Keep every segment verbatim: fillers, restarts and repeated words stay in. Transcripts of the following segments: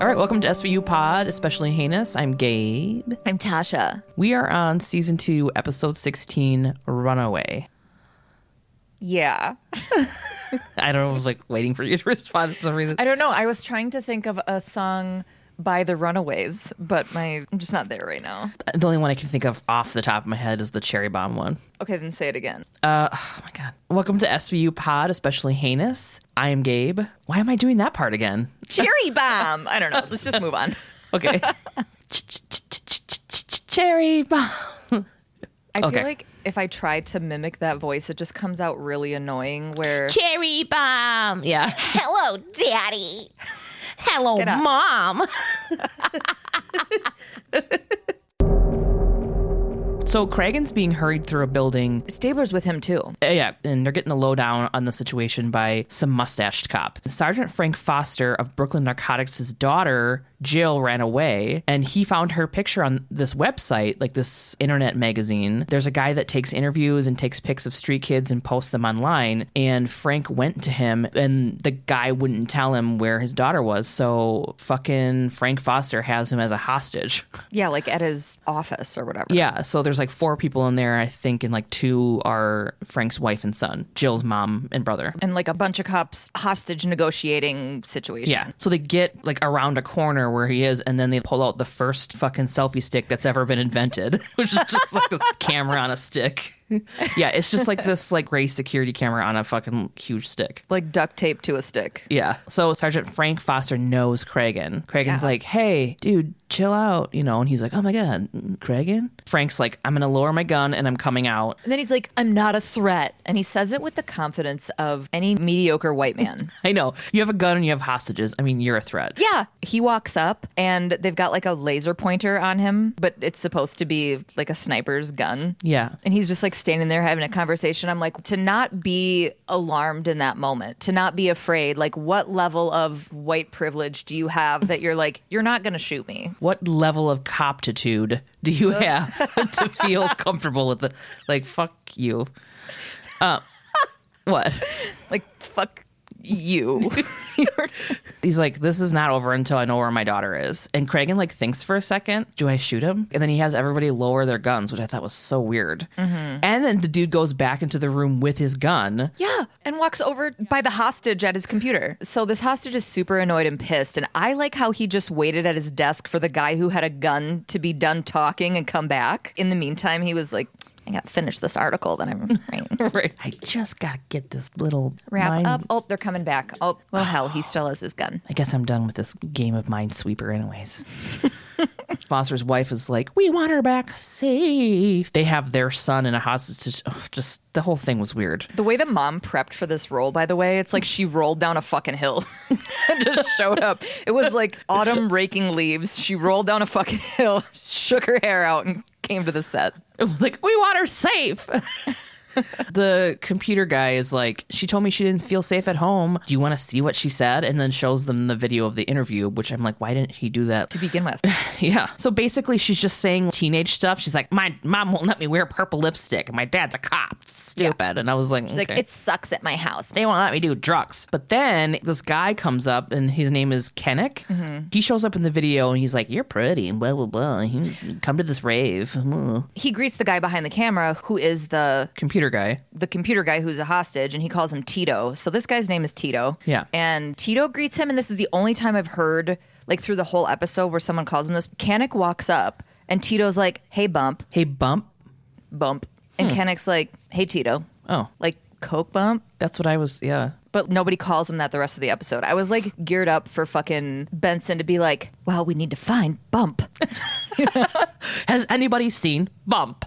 All right, welcome to S V U Pod, Especially Heinous. I'm Gabe. I'm Tasha. We are on season two, episode sixteen, Runaway. Yeah. I don't know, I was like waiting for you to respond for some reason. I don't know. I was trying to think of a song by The Runaways, but my I'm just not there right now. The only one I can think of off the top of my head is the Cherry Bomb one. Okay, then say it again. Uh, oh my God. Welcome to S V U Pod, Especially Heinous. I am Gabe. Why am I doing that part again? Cherry Bomb. I don't know. Let's just move on. Okay. Cherry Bomb. I feel okay. like if I try to mimic that voice, it just comes out really annoying where... Cherry Bomb. Yeah. Hello, Daddy. Hello, Mom. So Kragan's being hurried through a building. Stabler's with him, too. Yeah, and they're getting the lowdown on the situation by some mustached cop. Sergeant Frank Foster of Brooklyn Narcotics, his daughter, Jill, ran away, and he found her picture on this website, like this internet magazine. There's a guy that takes interviews and takes pics of street kids and posts them online, and Frank went to him, and the guy wouldn't tell him where his daughter was, so fucking Frank Foster has him as a hostage. Yeah, like at his office or whatever. Yeah, so there's like four people in there, I think, and like two are Frank's wife and son, Jill's mom and brother. And like a bunch of cops hostage negotiating situation. Yeah, so they get like around a corner where he is, and then they pull out the first fucking selfie stick that's ever been invented, which is just like this camera on a stick. Yeah, it's just like this like gray security camera on a fucking huge stick, like duct tape to a stick. Yeah. So Sergeant Frank Foster knows Kragan. Kragan's yeah. like, hey, dude, chill out, you know. And he's like, oh my God, Kragan. Frank's like, I'm gonna lower my gun and I'm coming out. And then he's like, I'm not a threat. And he says it with the confidence of any mediocre white man. I know. You have a gun and you have hostages. I mean, you're a threat. Yeah. He walks up and they've got like a laser pointer on him, but it's supposed to be like a sniper's gun. Yeah. And he's just like standing there having a conversation. I'm like, to not be alarmed in that moment, to not be afraid, like what level of white privilege do you have that you're like, you're not going to shoot me? What level of coptitude do you have to feel comfortable with the, like, fuck you? Uh, what? Like, fuck you. He's like, this is not over until I know where my daughter is. And Kragan like thinks for a second, do I shoot him? And then he has everybody lower their guns, which I thought was so weird. Mm-hmm. And then the dude goes back into the room with his gun. Yeah, and walks over by the hostage at his computer. So this hostage is super annoyed and pissed, and I like how he just waited at his desk for the guy who had a gun to be done talking and come back. In the meantime, he was like, I gotta finish this article that I'm writing. Right. I just gotta get this little wrap mind... up. Oh, they're coming back. Oh, well, hell, he still has his gun. I guess I'm done with this game of Minesweeper, anyways. Foster's wife is like, we want her back safe. They have their son in a hostage. Oh, just the whole thing was weird. The way the mom prepped for this role, by the way, it's like she rolled down a fucking hill and just showed up. It was like autumn raking leaves. She rolled down a fucking hill, shook her hair out, and came to the set. It was like, we want her safe. The computer guy is like, she told me she didn't feel safe at home. Do you want to see what she said? And then shows them the video of the interview, which I'm like, why didn't he do that to begin with? Yeah. So basically, she's just saying teenage stuff. She's like, my mom won't let me wear purple lipstick. And my dad's a cop. It's stupid. Yeah. And I was like, she's okay. like, it sucks at my house. They won't let me do drugs. But then this guy comes up, and his name is Kanick. Mm-hmm. He shows up in the video, and he's like, you're pretty, and blah, blah, blah. He, come to this rave. He greets the guy behind the camera, who is the computer guy the computer guy who's a hostage, and he calls him Tito. So this guy's name is Tito. Yeah. And Tito greets him, and this is the only time I've heard, like, through the whole episode where someone calls him this. Kanick walks up and Tito's like, hey bump. Hey bump. Bump. And hmm. Kanick's like, hey Tito. Oh. Like Coke bump. That's what I was, yeah. But nobody calls him that the rest of the episode. I was like geared up for fucking Benson to be like, well, we need to find Bump. Has anybody seen Bump?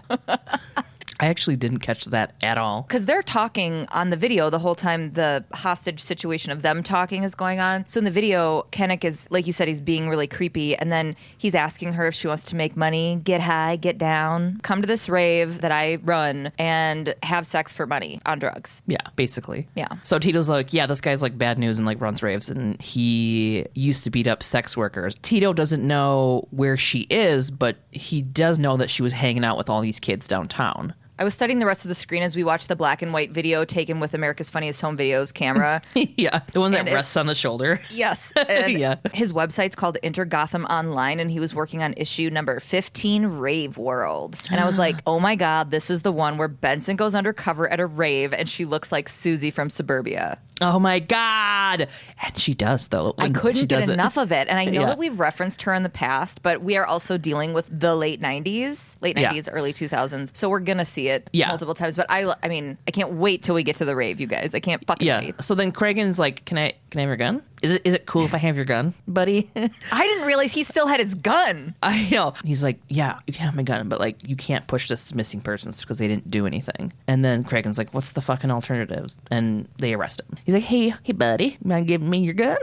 I actually didn't catch that at all. Because they're talking on the video the whole time the hostage situation of them talking is going on. So in the video, Kanick is, like you said, he's being really creepy. And then he's asking her if she wants to make money, get high, get down, come to this rave that I run and have sex for money on drugs. Yeah, basically. Yeah. So Tito's like, yeah, this guy's like bad news and like runs raves. And he used to beat up sex workers. Tito doesn't know where she is, but he does know that she was hanging out with all these kids downtown. I was studying the rest of the screen as we watched the black and white video taken with America's Funniest Home Videos camera. Yeah, the one that and rests on the shoulder. Yes. Yeah. His website's called InterGotham Online, and he was working on issue number fifteen, Rave World. And I was like, oh my God, this is the one where Benson goes undercover at a rave, and she looks like Susie from Suburbia. Oh my God. And she does, though. I couldn't get enough of it. And I know yeah. that we've referenced her in the past, but we are also dealing with the late nineties, late nineties, yeah. early two thousands. So we're going to see it yeah. multiple times. But I I mean, I can't wait till we get to the rave, you guys. I can't fucking yeah. wait. So then Kragan's like, can I, can I have your gun? Is it is it cool if I have your gun, buddy? I didn't realize he still had his gun. I know. He's like, yeah, you can have my gun, but like you can't push this to missing persons because they didn't do anything. And then Kragan's like, what's the fucking alternatives? And they arrest him. He's like, hey, hey, buddy, you mind giving me your gun?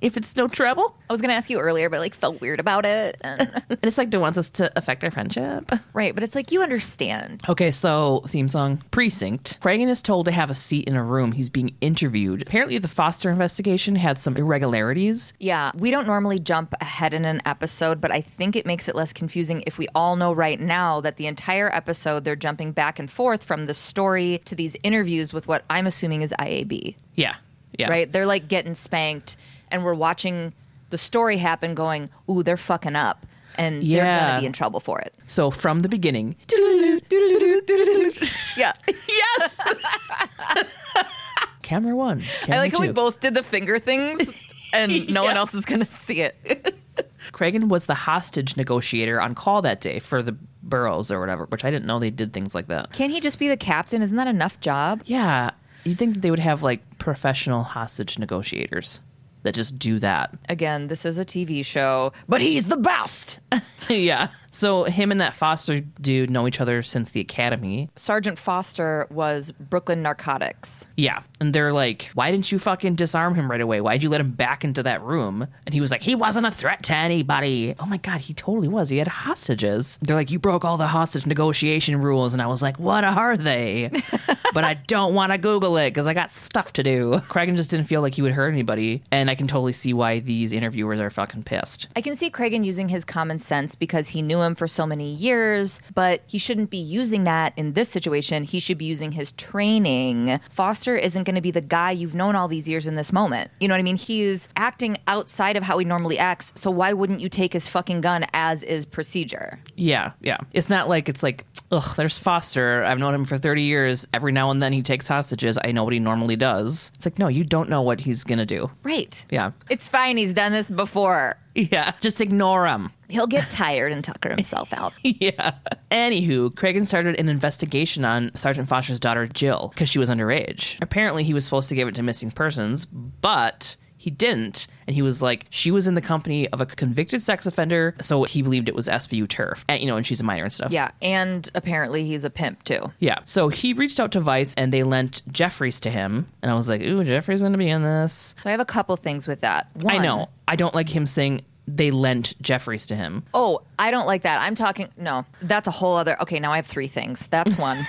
If it's no trouble. I was going to ask you earlier, but I like, felt weird about it. And, and it's like, don't want this to affect our friendship. Right, but it's like, you understand. Okay, so theme song, Precinct. Kragan is told to have a seat in a room. He's being interviewed. Apparently the Foster investigation had some irregularities. Yeah, we don't normally jump ahead in an episode, but I think it makes it less confusing if we all know right now that the entire episode, they're jumping back and forth from the story to these interviews with what I'm assuming is I A B. Yeah, yeah. Right? They're like getting spanked. And we're watching the story happen going, ooh, they're fucking up. And yeah. they're going to be in trouble for it. So from the beginning. Yeah. Yes. Camera one. Camera I like two. How we both did the finger things and no yeah. one else is going to see it. Kragan was the hostage negotiator on call that day for the boroughs or whatever, which I didn't know they did things like that. Can't he just be the captain? Isn't that enough job? Yeah. You'd think that they would have like professional hostage negotiators that just do that. Again, this is a T V show, but he's the best. Yeah. So him and that Foster dude know each other since the academy. Sergeant Foster was Brooklyn Narcotics. Yeah. And they're like, why didn't you fucking disarm him right away? Why'd you let him back into that room? And he was like, he wasn't a threat to anybody. Oh my God, he totally was. He had hostages. They're like, you broke all the hostage negotiation rules. And I was like, what are they? But I don't want to Google it because I got stuff to do. Kragan just didn't feel like he would hurt anybody. And I can totally see why these interviewers are fucking pissed. I can see Kragan using his common sense because he knew him for so many years, but he shouldn't be using that in this situation. He should be using his training. Foster isn't going to be the guy you've known all these years in this moment. You know what I mean? He's acting outside of how he normally acts, so why wouldn't you take his fucking gun as is procedure? Yeah, yeah. It's not like it's like, ugh, there's Foster. I've known him for thirty years. Every now and then he takes hostages. I know what he normally does. It's like, no, you don't know what he's going to do. Right. Yeah. It's fine. He's done this before. Yeah. Just ignore him. He'll get tired and tucker himself out. Yeah. Anywho, Kragan started an investigation on Sergeant Foster's daughter, Jill, because she was underage. Apparently, he was supposed to give it to missing persons, but he didn't. And he was like, she was in the company of a convicted sex offender, so he believed it was S V U turf. And, you know, and she's a minor and stuff. Yeah, and apparently he's a pimp, too. Yeah, so he reached out to Vice, and they lent Jeffries to him. And I was like, ooh, Jeffries going to be in this. So I have a couple things with that. One, I know. I don't like him saying they lent Jeffries to him. Oh, I don't like that. I'm talking, no, that's a whole other, okay, now I have three things. That's one.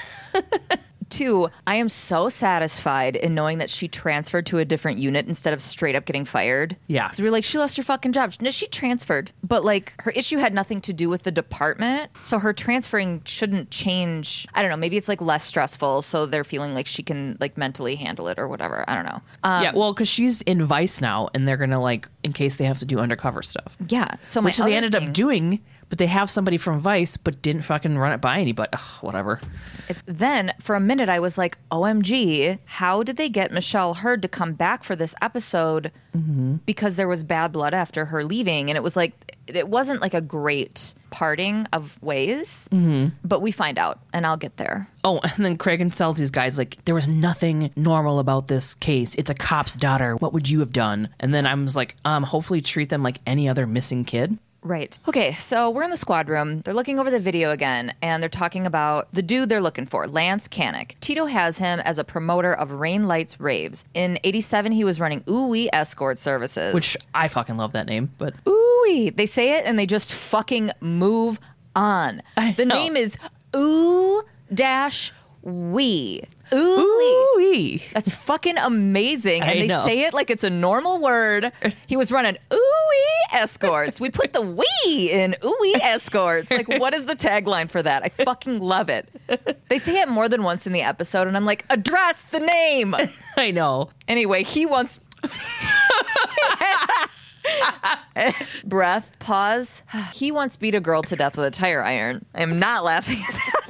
Two, I am so satisfied in knowing that she transferred to a different unit instead of straight up getting fired. Yeah. Because we were like, she lost her fucking job. No, she transferred. But like her issue had nothing to do with the department. So her transferring shouldn't change. I don't know. Maybe it's like less stressful. So they're feeling like she can like mentally handle it or whatever. I don't know. Um, yeah. Well, because she's in Vice now and they're going to like, in case they have to do undercover stuff. Yeah. So my Which they ended thing- up doing. But they have somebody from Vice, but didn't fucking run it by anybody. Ugh, whatever. It's, then, for a minute, I was like, O M G, how did they get Michelle Hurd to come back for this episode? Mm-hmm. Because there was bad blood after her leaving. And it was like, it wasn't like a great parting of ways. Mm-hmm. But we find out, and I'll get there. Oh, and then Kragan tells these guys, like, there was nothing normal about this case. It's a cop's daughter. What would you have done? And then I was like, um, hopefully treat them like any other missing kid. Right. Okay, so we're in the squad room. They're looking over the video again, and they're talking about the dude they're looking for, Lance Kanick. Tito has him as a promoter of Rain Lights Raves. In eighty-seven, he was running Oo Wee Escort Services. Which, I fucking love that name, but... Oo Wee! They say it, and they just fucking move on. The name is Oo Dash Wee. Ooh-wee. That's fucking amazing. And I they know. say it like it's a normal word. He was running ooh-wee escorts. We put the wee in ooh-wee escorts. Like, what is the tagline for that? I fucking love it. They say it more than once in the episode, and I'm like, address the name. I know. Anyway, he wants... Breath, pause. He once beat a girl to death with a tire iron. I am not laughing at that.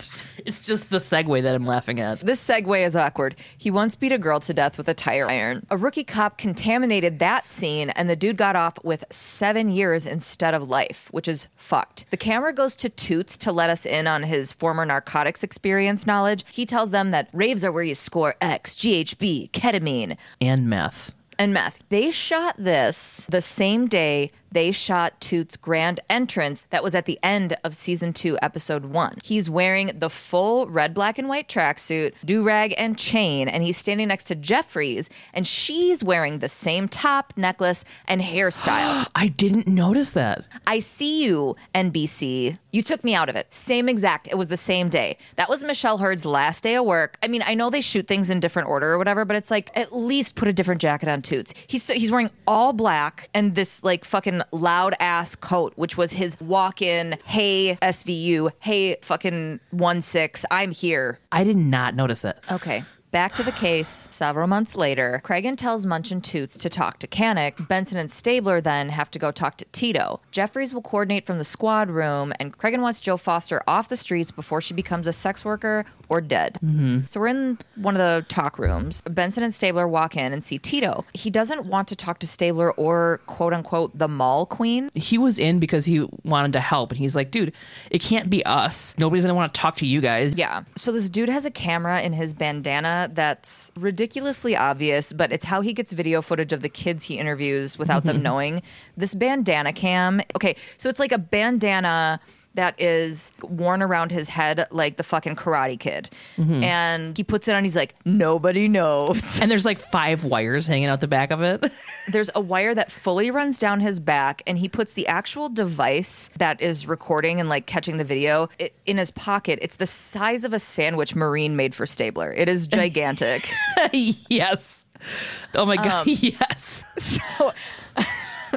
It's just the segue that I'm laughing at. This segue is awkward. He once beat a girl to death with a tire iron. A rookie cop contaminated that scene, and the dude got off with seven years instead of life, which is fucked. The camera goes to Toots to let us in on his former narcotics experience knowledge. He tells them that raves are where you score X, G H B, ketamine. And meth. And meth. They shot this the same day they shot Toots' grand entrance that was at the end of season two, episode one. He's wearing the full red, black, and white tracksuit, do-rag, and chain, and he's standing next to Jeffries, and she's wearing the same top, necklace, and hairstyle. I didn't notice that. I see you, N B C. You took me out of it. Same exact. It was the same day. That was Michelle Hurd's last day of work. I mean, I know they shoot things in different order or whatever, but it's like, at least put a different jacket on Toots. He's, he's wearing all black and this, like, fucking loud ass coat, which was his walk-in, hey S V U, hey fucking one six, I'm here. I did not notice that. Okay. Back to the case. Several months later, Cregan tells Munch and Toots to talk to Kanick. Benson and Stabler then have to go talk to Tito. Jeffries will coordinate from the squad room, and Cregan wants Jill Foster off the streets before she becomes a sex worker or dead. Mm-hmm. So we're in one of the talk rooms. Benson and Stabler walk in and see Tito. He doesn't want to talk to Stabler or, quote unquote, the mall queen. He was in because he wanted to help, and he's like, dude, it can't be us. Nobody's gonna want to talk to you guys. Yeah. So this dude has a camera in his bandana that's ridiculously obvious, but it's how he gets video footage of the kids he interviews without them knowing. This bandana cam. Okay, so it's like a bandana that is worn around his head like the fucking Karate Kid. Mm-hmm. And he puts it on, he's like, nobody knows. And there's like five wires hanging out the back of it. There's a wire that fully runs down his back, and he puts the actual device that is recording and like catching the video it, in his pocket. It's the size of a sandwich Marine made for Stabler. It is gigantic. Yes. Oh my God, um, yes. So...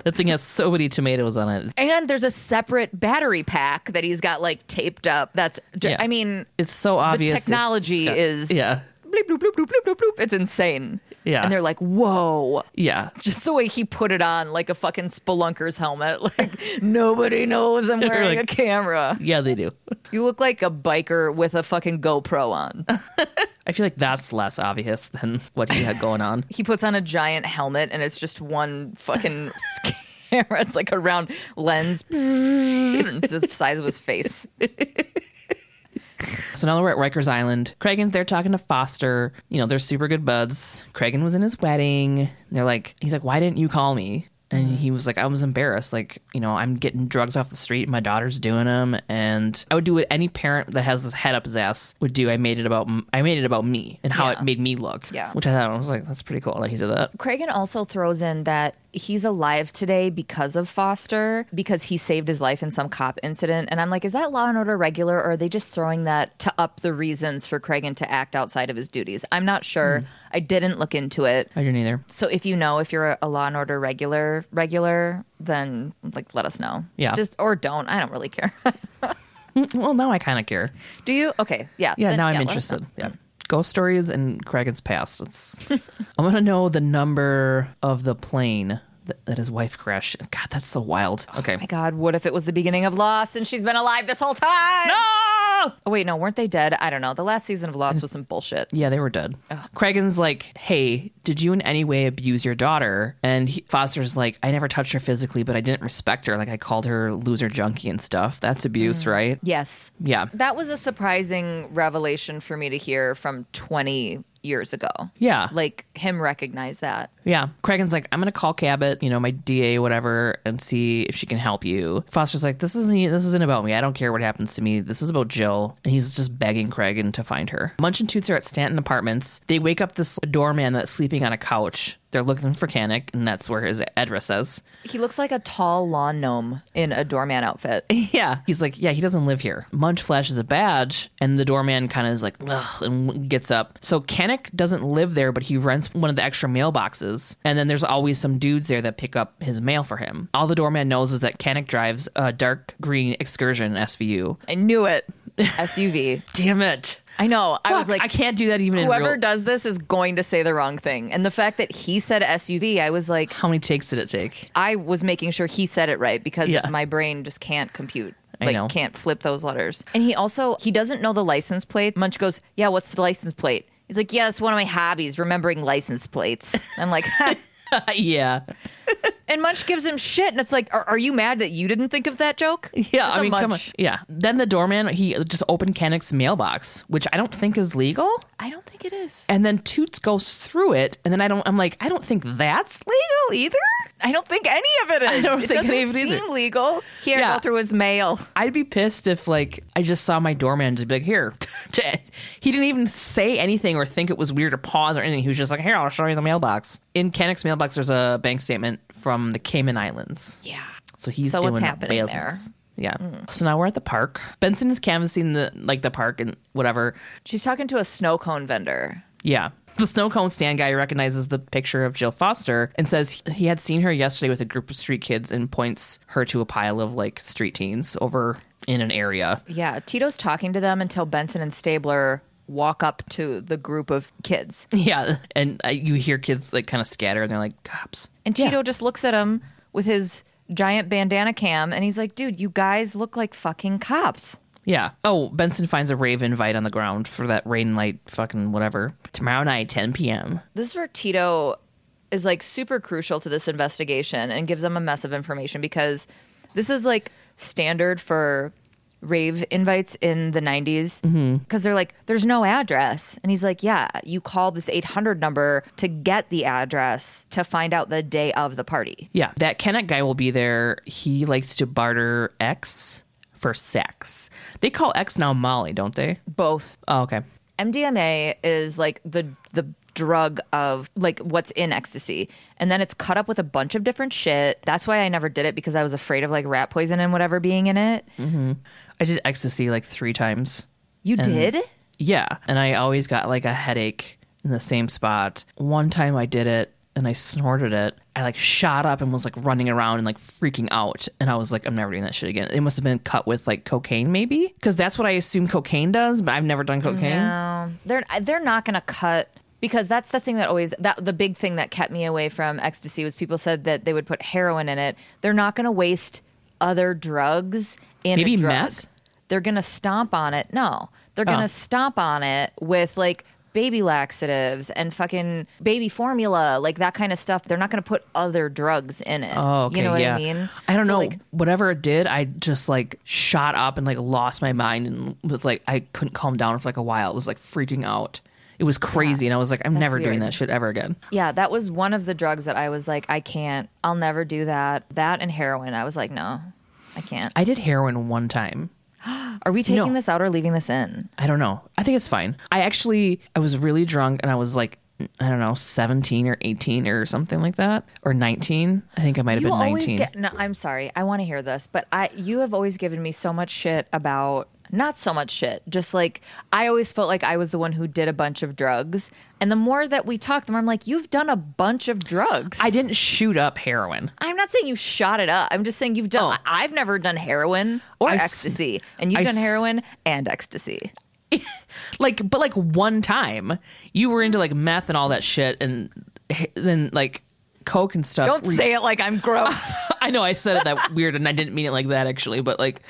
That thing has so many tomatoes on it. And there's a separate battery pack that he's got, like, taped up. That's, yeah. I mean... It's so obvious. The technology got, is... Yeah. Bleep, bloop, bloop, bloop, bloop, bloop. It's insane. Yeah. And they're like, whoa. Yeah. Just the way he put it on, like a fucking spelunker's helmet. Like, nobody knows I'm wearing like, a camera. Yeah, they do. You look like a biker with a fucking GoPro on. I feel like that's less obvious than what he had going on. He puts on a giant helmet, and it's just one fucking camera. It's like a round lens. It's the size of his face. So now we're at Rikers Island. Cregan, they're talking to Foster. You know, they're super good buds. Cregan was in his wedding. They're like, he's like, why didn't you call me? And he was like, I was embarrassed. Like, you know, I'm getting drugs off the street. My daughter's doing them. And I would do what any parent that has his head up his ass would do. I made it about I made it about me and how yeah. it made me look. Yeah. Which I thought, I was like, that's pretty cool that he said that. Cregan also throws in that he's alive today because of Foster, because he saved his life in some cop incident. And I'm like, is that Law and Order regular? Or are they just throwing that to up the reasons for Cregan to act outside of his duties? I'm not sure. Mm. I didn't look into it. I didn't either. So if you know, if you're a Law and Order regular, regular then like let us know. Yeah, just or don't. I don't really care. Well, now I kind of care. Do you? Okay. Yeah. Yeah, then, now yeah, I'm interested. Yeah, ghost stories and Cregan's past. It's I'm gonna know the number of the plane that, that his wife crashed. God, that's so wild. Okay. Oh my God, what if it was the beginning of Lost and she's been alive this whole time? No. Oh, wait, no, weren't they dead? I don't know. The last season of Lost was some bullshit. Yeah, they were dead. Ugh. Cregan's like, hey, did you in any way abuse your daughter? And he, Foster's like, I never touched her physically, but I didn't respect her. Like, I called her loser junkie and stuff. That's abuse, mm. right? Yes. Yeah. That was a surprising revelation for me to hear from twenty years ago. Yeah. Like, him recognize that. Yeah. Cregan's like, I'm going to call Cabot, you know, my D A, whatever, and see if she can help you. Foster's like, this isn't this isn't about me. I don't care what happens to me. This is about Jill. And he's just begging Cregan to find her. Munch and Toots are at Stanton Apartments. They wake up this doorman that's sleeping on a couch. They're looking for Kanick, and that's where his address is. He looks like a tall lawn gnome in a doorman outfit. Yeah. He's like, yeah, he doesn't live here. Munch flashes a badge, and the doorman kind of is like, ugh, and gets up. So Kanick doesn't live there, but he rents one of the extra mailboxes, and then there's always some dudes there that pick up his mail for him. All the doorman knows is that Kanick drives a dark green Excursion S V U. I knew it. S U V. Damn it. I know. Fuck, I was like, I can't do that even in real life. Whoever does this is going to say the wrong thing. And the fact that he said S U V, I was like, how many takes did it take? I was making sure he said it right because yeah. my brain just can't compute. I like, know. Can't flip those letters. And he also, he doesn't know the license plate. Munch goes, yeah, what's the license plate? He's like, yeah, it's one of my hobbies, remembering license plates. I'm like, ha. Yeah. And Munch gives him shit, and it's like, are, are you mad that you didn't think of that joke? Yeah, That's I mean, Munch. Come on. Yeah. Then the doorman, he just opened Kanick's mailbox, which I don't think is legal. I don't think it is. And then Toots goes through it, and then I don't. I'm like, I don't think that's legal either. I don't think any of it is. I don't it think any of it seem legal. He had to yeah. go through his mail. I'd be pissed if, like, I just saw my doorman just be like, here. He didn't even say anything or think it was weird or pause or anything. He was just like, here, I'll show you the mailbox. In Kanick's mailbox, there's a bank statement from the Cayman Islands. Yeah. So he's so doing business there. Yeah. Mm. So now we're at the park. Benson is canvassing the like the park and whatever. She's talking to a snow cone vendor. Yeah. The snow cone stand guy recognizes the picture of Jill Foster and says he had seen her yesterday with a group of street kids and points her to a pile of like street teens over in an area. Yeah. Tito's talking to them until Benson and Stabler walk up to the group of kids. Yeah. And uh, you hear kids like kind of scatter and they're like, cops. And Tito yeah. just looks at him with his giant bandana cam and he's like, dude, you guys look like fucking cops. Yeah. Oh, Benson finds a rave invite on the ground for that Rainlight fucking whatever. Tomorrow night, ten p.m. This is where Tito is like super crucial to this investigation and gives them a mess of information because this is like standard for rave invites in the nineties because mm-hmm. they're like, there's no address. And he's like, yeah, you call this eight hundred number to get the address to find out the day of the party. Yeah. That Kanick guy will be there. He likes to barter X for sex. They call X now Molly, don't they? Both. Oh, okay. M D M A is like the the drug of like what's in ecstasy. And then it's cut up with a bunch of different shit. That's why I never did it because I was afraid of like rat poison and whatever being in it. Mm-hmm. I did ecstasy like three times. You and, did? Yeah. And I always got like a headache in the same spot. One time I did it and I snorted it. I like shot up and was like running around and like freaking out. And I was like, I'm never doing that shit again. It must have been cut with like cocaine maybe because that's what I assume cocaine does. But I've never done cocaine. No, they're, they're not going to cut because that's the thing that always that the big thing that kept me away from ecstasy was people said that they would put heroin in it. They're not going to waste other drugs in maybe a drug. Meth. They're going to stomp on it. No, they're going to oh. stomp on it with like baby laxatives and fucking baby formula, like that kind of stuff. They're not going to put other drugs in it. Oh, okay, you know what yeah. I mean? I don't so know. Like, whatever it did, I just like shot up and like lost my mind and was like, I couldn't calm down for like a while. It was like freaking out. It was crazy. Yeah, and I was like, I'm never weird. doing that shit ever again. Yeah, that was one of the drugs that I was like, I can't, I'll never do that. That and heroin. I was like, no, I can't. I did heroin one time. Are we taking no. this out or leaving this in? I don't know. I think it's fine. I actually, I was really drunk and I was like, I don't know, seventeen or eighteen or something like that. Or nineteen. I think I might have you been nineteen. Get, no, I'm sorry. I want to hear this. But I, you have always given me so much shit about, not so much shit. Just like, I always felt like I was the one who did a bunch of drugs. And the more that we talk, the more I'm like, you've done a bunch of drugs. I didn't shoot up heroin. I'm not saying you shot it up. I'm just saying you've done, oh. I've never done heroin or I ecstasy. S- and you've I done s- heroin and ecstasy. Like, but like one time you were into like meth and all that shit. And then like coke and stuff. Don't say it like I'm gross. I know I said it that weird and I didn't mean it like that actually. But like...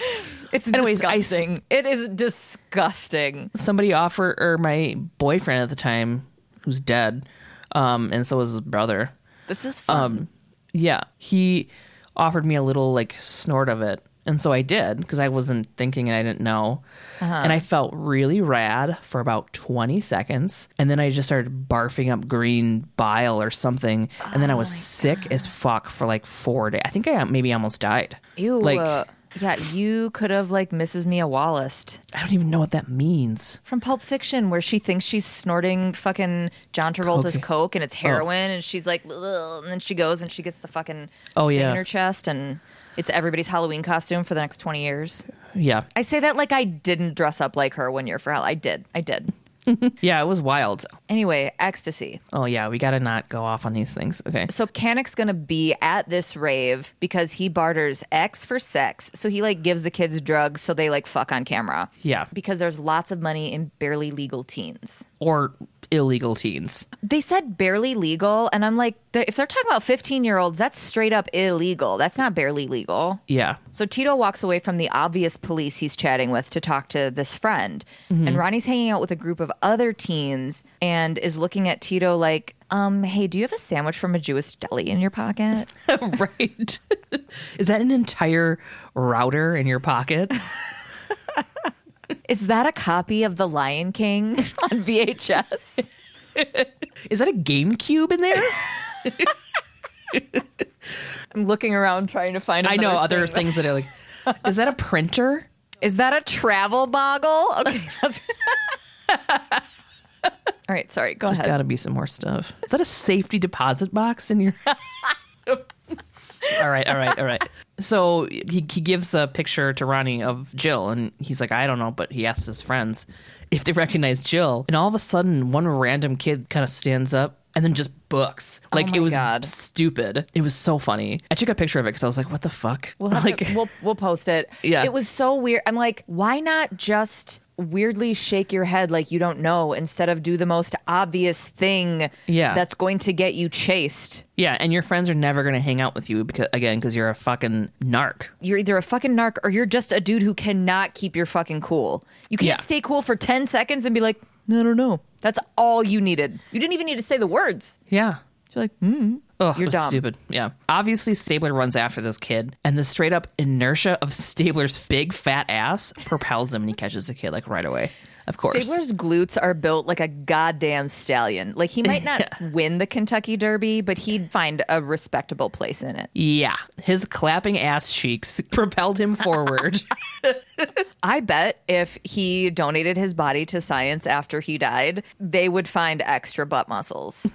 It's Anyways, disgusting. I, it is disgusting. Somebody offered, or my boyfriend at the time, who's dead, um, and so was his brother. This is fun. Um, yeah. He offered me a little, like, snort of it. And so I did, because I wasn't thinking and I didn't know. Uh-huh. And I felt really rad for about twenty seconds. And then I just started barfing up green bile or something. And then I was oh sick God. as fuck for, like, four days. I think I maybe almost died. Ew. Like... Yeah, you could have like Missus Mia Wallace. I don't even know what that means. From Pulp Fiction, where she thinks she's snorting fucking John Travolta's coke, coke and it's heroin, oh. and she's like, and then she goes and she gets the fucking oh, thing yeah. in her chest, and it's everybody's Halloween costume for the next twenty years. Yeah, I say that like I didn't dress up like her one year for Halloween. I did, I did. Yeah, it was wild. Anyway, ecstasy. Oh yeah, we gotta not go off on these things. Okay. So Kanick's gonna be at this rave because he barters X for sex. So he like gives the kids drugs so they like fuck on camera. Yeah. Because there's lots of money in barely legal teens. Or illegal teens. They said barely legal, and I'm like, they're, if they're talking about fifteen-year-olds, that's straight up illegal. That's not barely legal. Yeah. So Tito walks away from the obvious police he's chatting with to talk to this friend, mm-hmm. and Ronnie's hanging out with a group of other teens and is looking at Tito like, um, hey, do you have a sandwich from a Jewish deli in your pocket? Right. Is that an entire router in your pocket? Is that a copy of The Lion King on V H S? Is that a GameCube in there? I'm looking around trying to find I know thing, other but... things that are like, is that a printer? Is that a travel boggle? Okay. That's... All right, sorry, go There's ahead. There's got to be some more stuff. Is that a safety deposit box in your... All right, all right, all right. So he, he gives a picture to Ronnie of Jill, and he's like, I don't know, but he asks his friends if they recognize Jill. And all of a sudden, one random kid kind of stands up and then just books. Like, oh my it was God. Stupid. It was so funny. I took a picture of it because I was like, what the fuck? We'll, have like, to, we'll, we'll post it. Yeah. It was so weird. I'm like, why not just... weirdly shake your head like you don't know instead of do the most obvious thing yeah. that's going to get you chased. Yeah, and your friends are never going to hang out with you because again, because you're a fucking narc. You're either a fucking narc or you're just a dude who cannot keep your fucking cool. You can't yeah. stay cool for ten seconds and be like, I don't know. That's all you needed. You didn't even need to say the words. Yeah. You're like, mm. Ugh, You're dumb. Stupid. Yeah. Obviously, Stabler runs after this kid, and the straight up inertia of Stabler's big fat ass propels him, and he catches the kid like right away. Of course. Stabler's glutes are built like a goddamn stallion. Like, he might not win the Kentucky Derby, but he'd find a respectable place in it. Yeah. His clapping ass cheeks propelled him forward. I bet if he donated his body to science after he died, they would find extra butt muscles.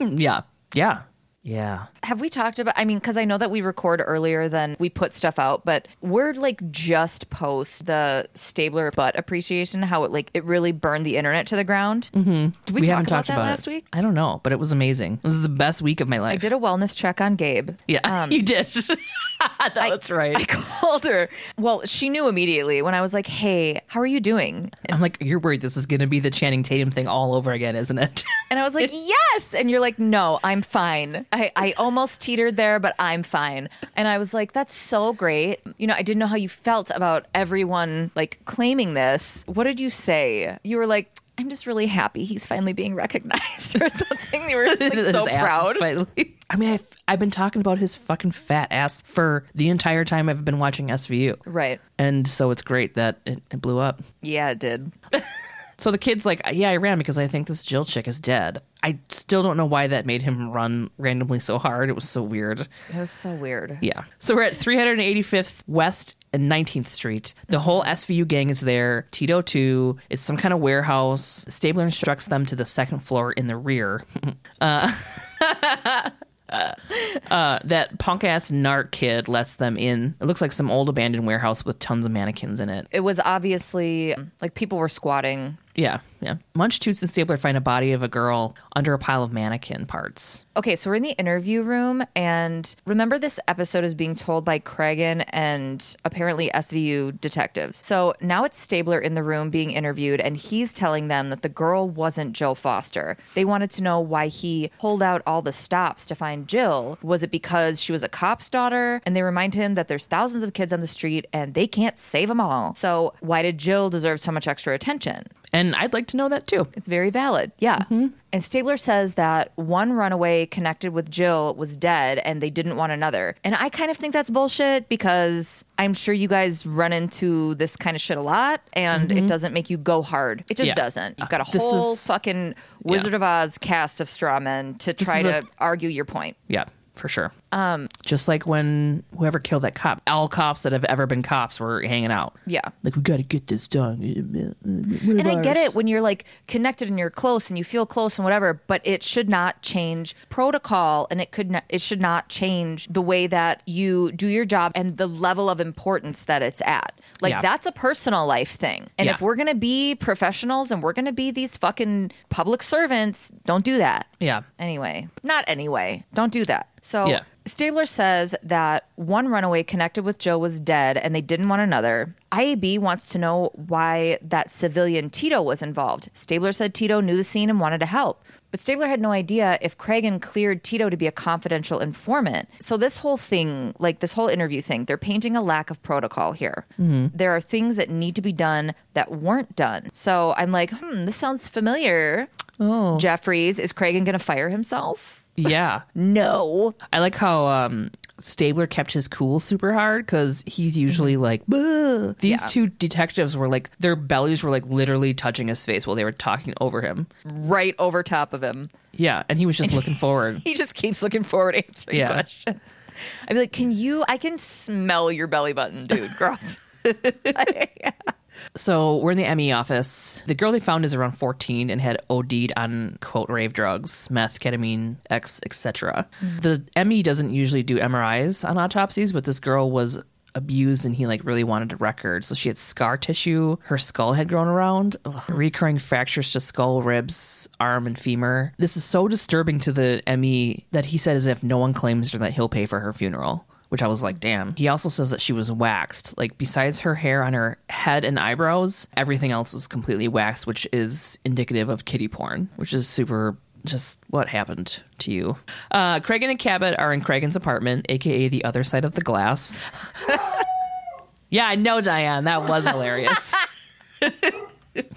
Yeah. Yeah. Yeah. Have we talked about, I mean, because I know that we record earlier than we put stuff out, but we're like just post the Stabler butt appreciation, how it like, it really burned the internet to the ground. Mm-hmm. Did we, we talk about that about last it. week? I don't know, but it was amazing. It was the best week of my life. I did a wellness check on Gabe. Yeah, um, you did. That's I, right. I called her. Well, she knew immediately when I was like, hey, how are you doing? And I'm like, you're worried this is going to be the Channing Tatum thing all over again, isn't it? And I was like, yes. And you're like, no, I'm fine. I, I almost teetered there, but I'm fine. And I was like, that's so great. You know, I didn't know how you felt about everyone, like, claiming this. What did you say? You were like, I'm just really happy he's finally being recognized or something. You were just, like, so proud. Finally. I mean, I've, I've been talking about his fucking fat ass for the entire time I've been watching S V U. Right. And so it's great that it, it blew up. Yeah, it did. So the kid's like, yeah, I ran because I think this Jill chick is dead. I still don't know why that made him run randomly so hard. It was so weird. It was so weird. Yeah. So we're at three hundred eighty-fifth West and nineteenth Street. The whole S V U gang is there. Tito, too. It's some kind of warehouse. Stabler instructs them to the second floor in the rear. uh Uh, uh, that punk ass narc kid lets them in. It looks like some old abandoned warehouse with tons of mannequins in it. It was obviously like people were squatting. Yeah, yeah. Munch, Toots, and Stabler find a body of a girl under a pile of mannequin parts. Okay, so we're in the interview room, and remember this episode is being told by Cragen and apparently S V U detectives. So now it's Stabler in the room being interviewed, and he's telling them that the girl wasn't Jill Foster. They wanted to know why he pulled out all the stops to find Jill. Was it because she was a cop's daughter? And they remind him that there's thousands of kids on the street, and they can't save them all. So why did Jill deserve so much extra attention? And I'd like to know that, too. It's very valid. Yeah. Mm-hmm. And Stabler says that one runaway connected with Jill was dead and they didn't want another. And I kind of think that's bullshit because I'm sure you guys run into this kind of shit a lot. And mm-hmm. it doesn't make you go hard. It just yeah. doesn't. You've got a this whole is, fucking Wizard yeah. of Oz cast of straw men to this try to a, argue your point. Yeah. for sure. Um, just like when whoever killed that cop, all cops that have ever been cops were hanging out. Yeah. Like, we got to get this done. And I ours? get it when you're like connected and you're close and you feel close and whatever, but it should not change protocol, and it could not, it should not change the way that you do your job and the level of importance that it's at. Like, yeah. that's a personal life thing. And yeah. if we're going to be professionals and we're going to be these fucking public servants, don't do that. Yeah. Anyway, not anyway. Don't do that. So yeah. Stabler says that one runaway connected with Joe was dead and they didn't want another. I A B wants to know why that civilian Tito was involved. Stabler said Tito knew the scene and wanted to help. But Stabler had no idea if Cragen cleared Tito to be a confidential informant. So this whole thing, like this whole interview thing, they're painting a lack of protocol here. Mm-hmm. There are things that need to be done that weren't done. So I'm like, hmm, this sounds familiar. Oh. Jeffries, is Cragen going to fire himself? Yeah. No. I like how um, Stabler kept his cool super hard, because he's usually like, bah. These yeah. two detectives were like, their bellies were like literally touching his face while they were talking over him. Right over top of him. Yeah. And he was just looking forward. He just keeps looking forward answering yeah. questions. I'd be like, can you, I can smell your belly button, dude. Gross. yeah. So we're in the M E office. The girl they found is around fourteen and had OD'd on, quote, rave drugs, meth, ketamine, X, et cetera. Mm. The M E doesn't usually do M R Is on autopsies, but this girl was abused and he like really wanted a record. So she had scar tissue. Her skull had grown around. Ugh. Recurring fractures to skull, ribs, arm, and femur. This is so disturbing to the M E that he said as if no one claims her that he'll pay for her funeral. Which I was like, damn. He also says that she was waxed. Like, besides her hair on her head and eyebrows, everything else was completely waxed, which is indicative of kiddie porn, which is super, just what happened to you. Uh, Cragen and Cabot are in Cragen's apartment, a k a the other side of the glass. Yeah, I know, Diane. That was hilarious.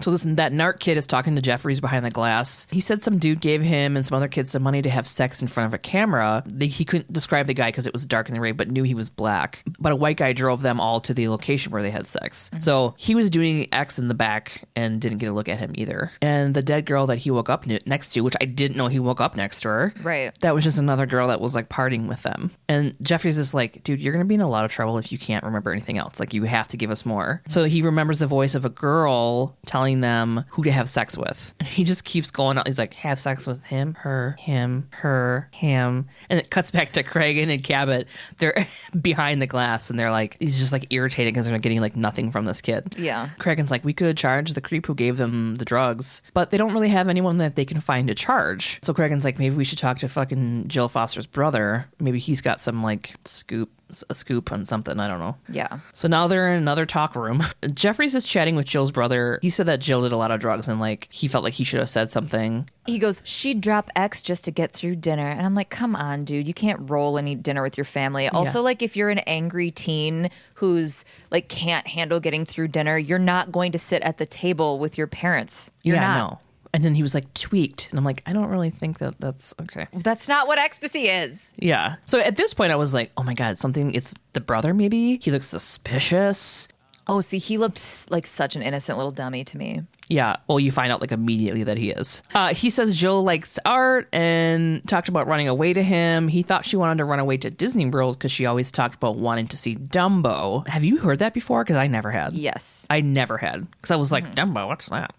So listen, that narc kid is talking to Jeffries behind the glass. He said some dude gave him and some other kids some money to have sex in front of a camera. They, he couldn't describe the guy because it was dark in the rave, but knew he was black. But a white guy drove them all to the location where they had sex. Mm-hmm. So he was doing X in the back and didn't get a look at him either. And the dead girl that he woke up next to, which I didn't know he woke up next to her. Right. That was just another girl that was like partying with them. And Jeffries is like, dude, you're going to be in a lot of trouble if you can't remember anything else. Like, you have to give us more. Mm-hmm. So he remembers the voice of a girl telling them who to have sex with. And he just keeps going on. He's like, have sex with him, her, him, her, him. And it cuts back to Cragen and Cabot. They're behind the glass and they're like, he's just like irritated because they're not getting like nothing from this kid. Yeah. Cragen's like, we could charge the creep who gave them the drugs, but they don't really have anyone that they can find to charge. So Cragen's like, maybe we should talk to fucking Jill Foster's brother. Maybe he's got some like scoop. a scoop on something. I don't know. Yeah. So now they're in another talk room. Jeffries is chatting with Jill's brother. He said that Jill did a lot of drugs and like he felt like he should have said something. He goes, she'd drop X just to get through dinner. And I'm like, come on, dude. You can't roll and eat dinner with your family. Also, yeah. like if you're an angry teen who's like can't handle getting through dinner, you're not going to sit at the table with your parents. You're yeah, not. No. And then he was like, tweaked. And I'm like, I don't really think that that's okay. That's not what ecstasy is. Yeah. So at this point, I was like, oh, my God, something. It's the brother, maybe? He looks suspicious. Oh, see, he looked like such an innocent little dummy to me. Yeah. Well, you find out like immediately that he is. Uh, he says Jill likes art and talked about running away to him. He thought she wanted to run away to Disney World because she always talked about wanting to see Dumbo. Have you heard that before? Because I never had. Yes. I never had. Because I was like, mm-hmm. Dumbo, what's that?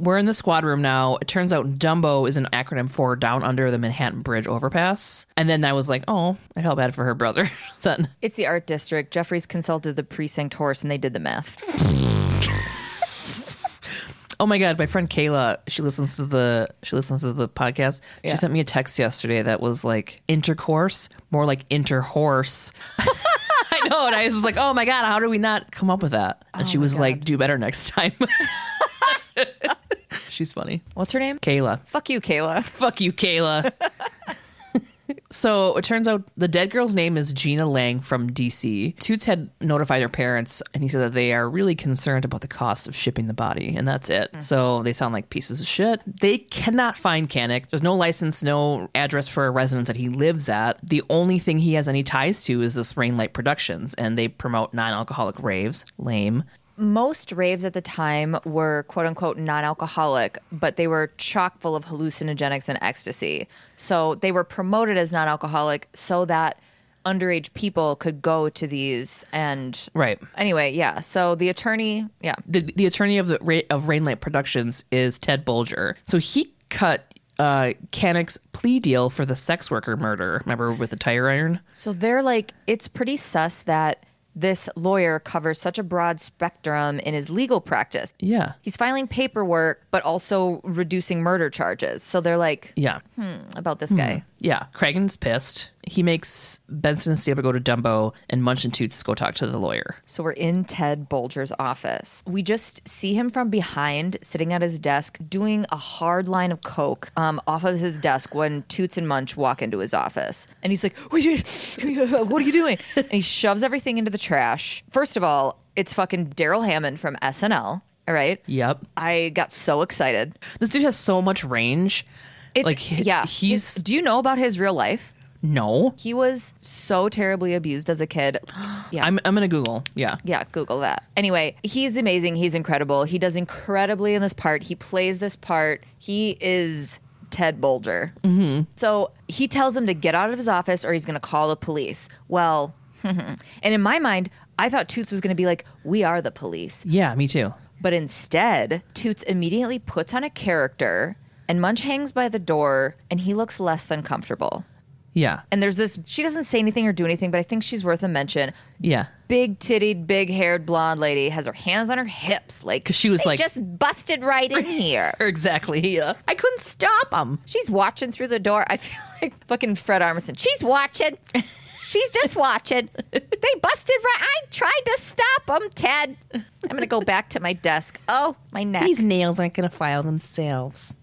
We're in the squad room now. It turns out Dumbo is an acronym for Down Under the Manhattan Bridge Overpass. And then I was like, oh, I felt bad for her brother. Then it's the art district. Jeffries consulted the precinct horse and they did the math. Oh my God, my friend Kayla, she listens to the she listens to the podcast. She yeah. sent me a text yesterday that was like intercourse, more like interhorse. I know, and I was like, oh my God, how do we not come up with that? And oh she was God. like, do better next time. She's funny. What's her name? Kayla. Fuck you, Kayla. Fuck you, Kayla. So it turns out the dead girl's name is Gina Lang from D C. Toots had notified her parents, and he said that they are really concerned about the cost of shipping the body, and that's it. Mm-hmm. So they sound like pieces of shit. They cannot find Kanick. There's no license, no address for a residence that he lives at. The only thing he has any ties to is this Rainlight Productions, and they promote non-alcoholic raves. Lame. most raves at the time were quote unquote non-alcoholic, but they were chock full of hallucinogenics and ecstasy. So they were promoted as non-alcoholic so that underage people could go to these and right. Anyway, yeah. So the attorney, yeah, the the attorney of the of Rainlight Productions is Ted Bulger. So he cut uh Kanick's plea deal for the sex worker murder. Remember with the tire iron? So they're like, it's pretty sus that this lawyer covers such a broad spectrum in his legal practice. Yeah. He's filing paperwork, but also reducing murder charges. So they're like, yeah, hmm, about this hmm. guy. Yeah. Cragen's pissed. He makes Benson and Stable go to Dumbo, and Munch and Toots go talk to the lawyer. So we're in Ted Bulger's office. We just see him from behind, sitting at his desk, doing a hard line of coke um, off of his desk when Toots and Munch walk into his office. And he's like, what are you, what are you doing? And he shoves everything into the trash. First of all, it's fucking Daryl Hammond from S N L, all right? Yep. I got so excited. This dude has so much range. It's, like, yeah. He's. Do you know about his real life? No. He was so terribly abused as a kid. Yeah. I'm I'm going to Google. Yeah. Yeah, Google that. Anyway, he's amazing. He's incredible. He does incredibly in this part. He plays this part. He is Ted Bulger. Mm-hmm. So he tells him to get out of his office or he's going to call the police. Well, and in my mind, I thought Toots was going to be like, we are the police. Yeah, me too. But instead, Toots immediately puts on a character and Munch hangs by the door and he looks less than comfortable. Yeah. And there's this, she doesn't say anything or do anything, but I think she's worth a mention. Yeah. Big titted, big haired blonde lady has her hands on her hips. Like, because she was like, just busted right in here. Exactly. Yeah. I couldn't stop them. She's watching through the door. I feel like fucking Fred Armisen. She's watching. She's just watching. They busted right. I tried to stop them, Ted. I'm going to go back to my desk. Oh, my neck. These nails aren't going to file themselves.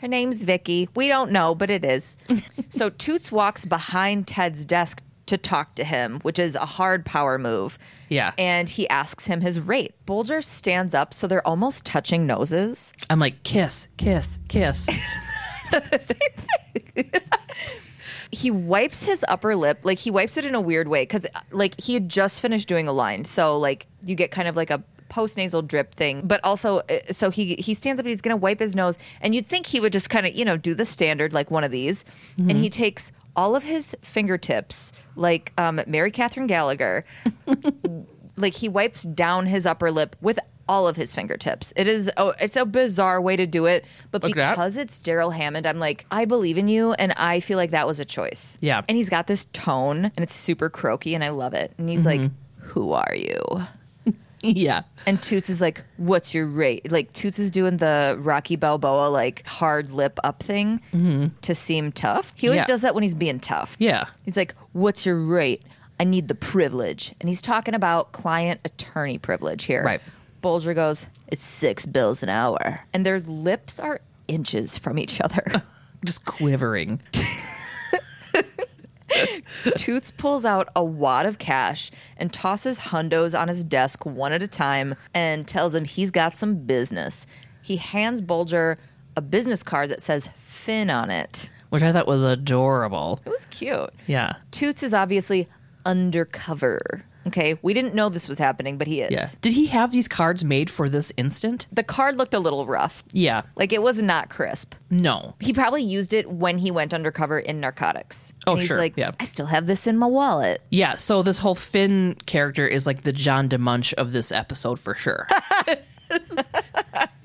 Her name's Vicky. We don't know, but it is. So Toots walks behind Ted's desk to talk to him, which is a hard power move. Yeah. And he asks him his rate. Bulger stands up, so they're almost touching noses. I'm like, kiss, kiss, kiss. He wipes his upper lip, like he wipes it in a weird way, because like he had just finished doing a line. So like you get kind of like a postnasal drip thing, but also so he he stands up and he's gonna wipe his nose, and you'd think he would just kind of, you know, do the standard like one of these, mm-hmm. and he takes all of his fingertips like um Mary Catherine Gallagher, like he wipes down his upper lip with all of his fingertips. It is oh, it's a bizarre way to do it, but Look because it's Daryl Hammond, I'm like, I believe in you, and I feel like that was a choice. Yeah, and he's got this tone, and it's super croaky, and I love it. And he's mm-hmm. like, "Who are you?" Yeah. And Toots is like, what's your rate? Like, Toots is doing the Rocky Balboa, like, hard lip up thing mm-hmm. to seem tough. He always yeah. does that when he's being tough. Yeah. He's like, what's your rate? I need the privilege. And he's talking about client attorney privilege here. Right. Bulger goes, it's six bills an hour. And their lips are inches from each other. Just quivering. Toots pulls out a wad of cash and tosses hundos on his desk one at a time and tells him he's got some business. He hands Bulger a business card that says Finn on it. Which I thought was adorable. It was cute. Yeah. Toots is obviously undercover. Okay, we didn't know this was happening, but he is. Yeah. Did he have these cards made for this instant? The card looked a little rough. Yeah. Like, it was not crisp. No. He probably used it when he went undercover in narcotics. Oh, and he's sure. like, yeah. I still have this in my wallet. Yeah, so this whole Finn character is like the John DeMunch of this episode for sure.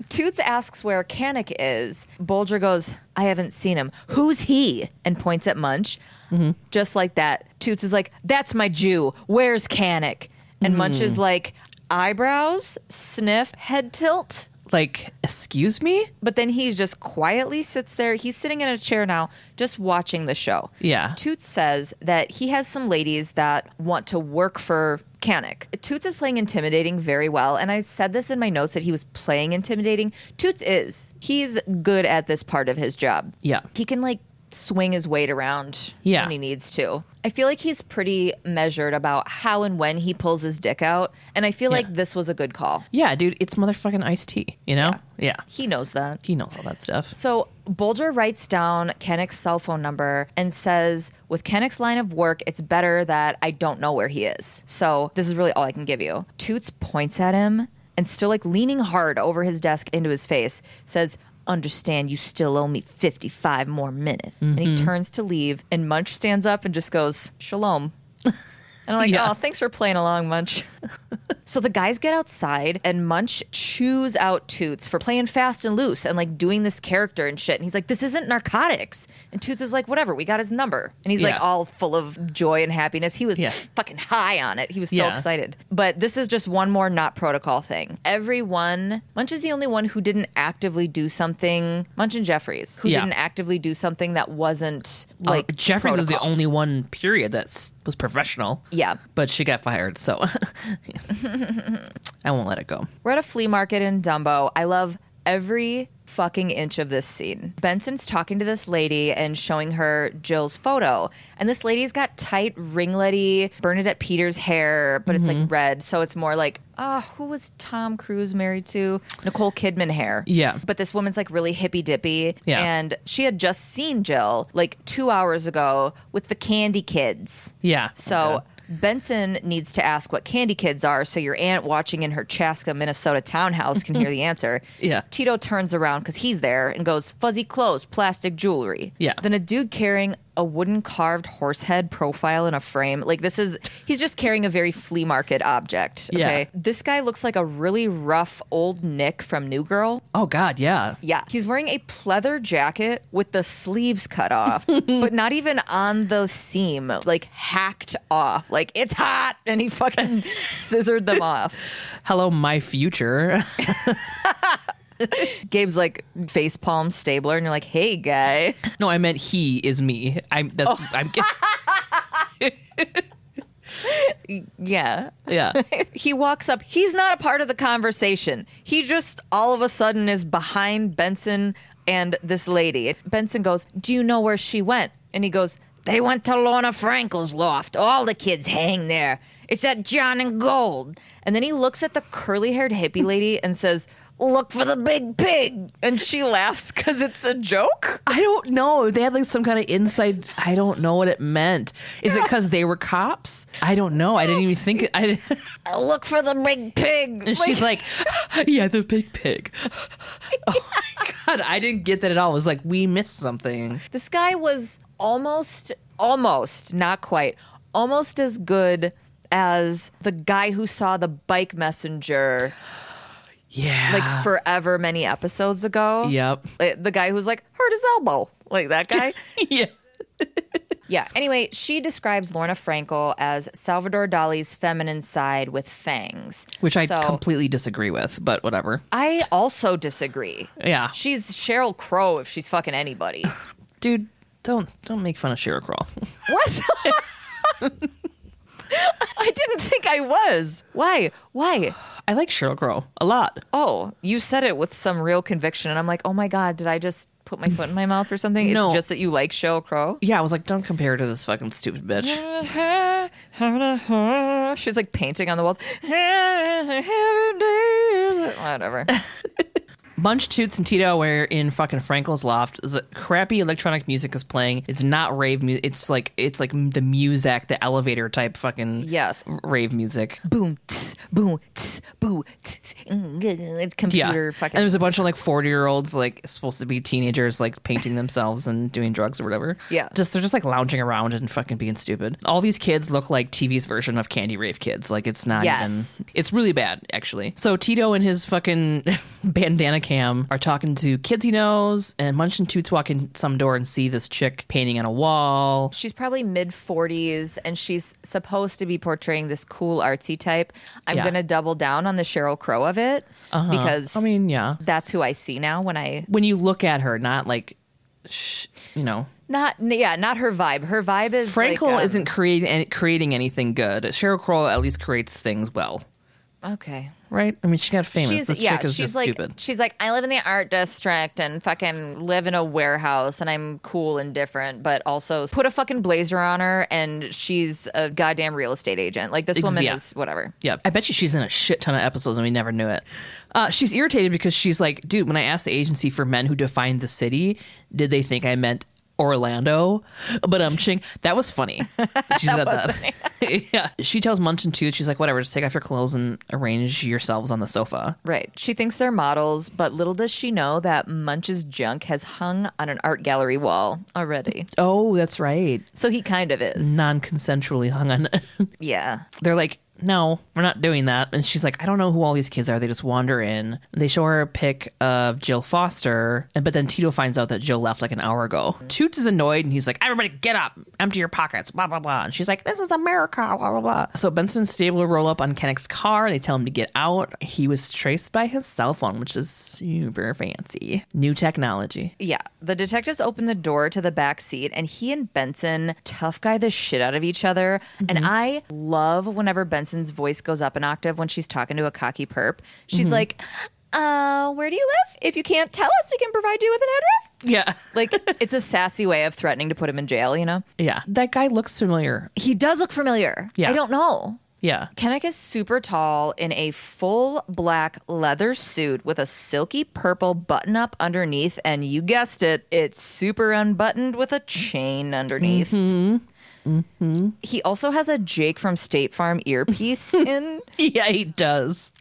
Toots asks where Kanick is. Bulger goes, I haven't seen him. Who's he? And points at Munch. Mm-hmm. Just like that. Toots is like, that's my Jew. Where's Kanick? And mm. Munch is like, eyebrows, sniff, head tilt. Like, excuse me? But then he just quietly sits there. He's sitting in a chair now, just watching the show. Yeah. Toots says that he has some ladies that want to work for Kanick. Toots is playing intimidating very well. And I said this in my notes that he was playing intimidating. Toots is. He's good at this part of his job. Yeah. He can, like, swing his weight around yeah. when he needs to. I I feel like he's pretty measured about how and when he pulls his dick out. And I feel yeah. like this was a good call. Yeah, dude, it's motherfucking Ice-T, you know? Yeah. yeah. He knows that. He knows all that stuff. So Bulger writes down Kanick's cell phone number and says, with Kanick's line of work, it's better that I don't know where he is. So this is really all I can give you. Toots points at him and still like leaning hard over his desk into his face, says, understand you still owe me fifty-five more minutes. Mm-hmm. And he turns to leave and Munch stands up and just goes, shalom. And I'm like, yeah. oh, thanks for playing along, Munch. So the guys get outside and Munch chews out Toots for playing fast and loose and like doing this character and shit. And he's like, this isn't narcotics. And Toots is like, whatever, we got his number. And he's yeah. like all full of joy and happiness. He was yeah. fucking high on it. He was so yeah. excited. But this is just one more not protocol thing. Everyone, Munch is the only one who didn't actively do something, Munch and Jeffries, who yeah. didn't actively do something that wasn't like uh, Jeffries protocol. Is the only one, period, that was professional. Yeah. But she got fired, so... I won't let it go. We're at a flea market in Dumbo. I love every fucking inch of this scene. Benson's talking to this lady and showing her Jill's photo. And this lady's got tight, ringletty Bernadette Peters hair, but mm-hmm. it's like red. So it's more like, ah, oh, who was Tom Cruise married to? Nicole Kidman hair. Yeah. But this woman's like really hippy dippy. Yeah. And she had just seen Jill like two hours ago with the Candy Kids. Yeah. So. Okay. Benson needs to ask what Candy Kids are so your aunt watching in her Chaska, Minnesota townhouse can hear the answer. Yeah. Tito turns around because he's there and goes, fuzzy clothes, plastic jewelry. Yeah. Then a dude carrying a wooden carved horse head profile in a frame. Like this is, he's just carrying a very flea market object. Okay. Yeah. This guy looks like a really rough old Nick from New Girl. Oh God. Yeah. Yeah. He's wearing a pleather jacket with the sleeves cut off, but not even on the seam, like hacked off. Like it's hot. And he fucking scissored them off. Hello, my future. Gabe's like face palm Stabler, and you're like, "Hey, guy." No, I meant he is me. I'm that's oh. I'm. yeah, yeah. He walks up. He's not a part of the conversation. He just all of a sudden is behind Benson and this lady. Benson goes, "Do you know where she went?" And he goes, "They went to Lorna Frankel's loft. All the kids hang there. It's at John and Gold." And then he looks at the curly-haired hippie lady and says, look for the big pig. And she laughs because it's a joke. I don't know. They had like some kind of inside. I don't know what it meant. Is yeah. it because they were cops? I don't know. I didn't even think. It, I look for the big pig. And like, she's like, yeah, the big pig. Oh my God. I didn't get that at all. It was like, we missed something. This guy was almost, almost, not quite, almost as good as the guy who saw the bike messenger. Yeah. Like forever many episodes ago. Yep. Like the guy who's like, hurt his elbow. Like that guy. yeah. yeah. Anyway, she describes Lorna Frankel as Salvador Dali's feminine side with fangs. Which I so, completely disagree with, but whatever. I also disagree. Yeah. She's Sheryl Crow if she's fucking anybody. Dude, don't don't make fun of Sheryl Crow. What? I didn't think I was. Why? Why? I like Sheryl Crow a lot. Oh, you said it with some real conviction. And I'm like, oh my God, did I just put my foot in my mouth or something? No. It's just that you like Sheryl Crow? Yeah, I was like, don't compare her to this fucking stupid bitch. She's like painting on the walls. Whatever. Munch, Toots, and Tito were in fucking Frankel's loft. Crappy electronic music is playing. It's not rave music. It's like it's like the Muzak, the elevator type fucking yes. rave music. Boom, tss, boom, tss, boom, tss, it's computer yeah. fucking. And there's a bunch of like forty-year-olds like supposed to be teenagers like painting themselves and doing drugs or whatever. Yeah. Just they're just like lounging around and fucking being stupid. All these kids look like T V's version of Candy Rave Kids. Like it's not yes. even. It's really bad, actually. So Tito and his fucking bandana Cam are talking to kids he knows, and Munch and Toots walk in some door and see this chick painting on a wall. She's probably mid forties, and she's supposed to be portraying this cool artsy type. I'm yeah. going to double down on the Sheryl Crow of it uh-huh. because I mean, yeah, that's who I see now when I when you look at her, not like sh- you know. Not yeah, not her vibe. Her vibe is Frankel like, um, isn't creating creating anything good. Sheryl Crow at least creates things well. Okay. Right? I mean, she got famous. She's, this yeah, chick is she's just like, stupid. She's like, I live in the art district and fucking live in a warehouse and I'm cool and different, but also put a fucking blazer on her and she's a goddamn real estate agent. Like, this woman yeah. is whatever. Yeah. I bet you she's in a shit ton of episodes and we never knew it. Uh, she's irritated because she's like, dude, when I asked the agency for men who defined the city, did they think I meant Orlando? But um ching, that was funny. She said that. that. Yeah. She tells Munchin too, she's like, whatever, just take off your clothes and arrange yourselves on the sofa. Right. She thinks they're models, but little does she know that Munch's junk has hung on an art gallery wall already. Oh, that's right. So he kind of is. Non-consensually hung on it. Yeah. They're like, no, we're not doing that. And she's like, I don't know who all these kids are. They just wander in. They show her a pic of Jill Foster, but then Tito finds out that Jill left like an hour ago. Toots is annoyed, and he's like, everybody get up. Empty your pockets, blah, blah, blah. And she's like, this is America, blah, blah, blah. So Benson and Stabler roll up on Kanick's car, and they tell him to get out. He was traced by his cell phone, which is super fancy. New technology. Yeah. The detectives open the door to the back seat, and he and Benson tough guy the shit out of each other. Mm-hmm. And I love whenever Benson Benson's voice goes up an octave when she's talking to a cocky perp. She's mm-hmm. like, uh, where do you live? If you can't tell us, we can provide you with an address. Yeah. Like, it's a sassy way of threatening to put him in jail, you know? Yeah. That guy looks familiar. He does look familiar. Yeah. I don't know. Yeah. Kanick is super tall in a full black leather suit with a silky purple button up underneath. And you guessed it, it's super unbuttoned with a chain underneath. Mm-hmm. Mm-hmm. He also has a Jake from State Farm earpiece in. Yeah, he does.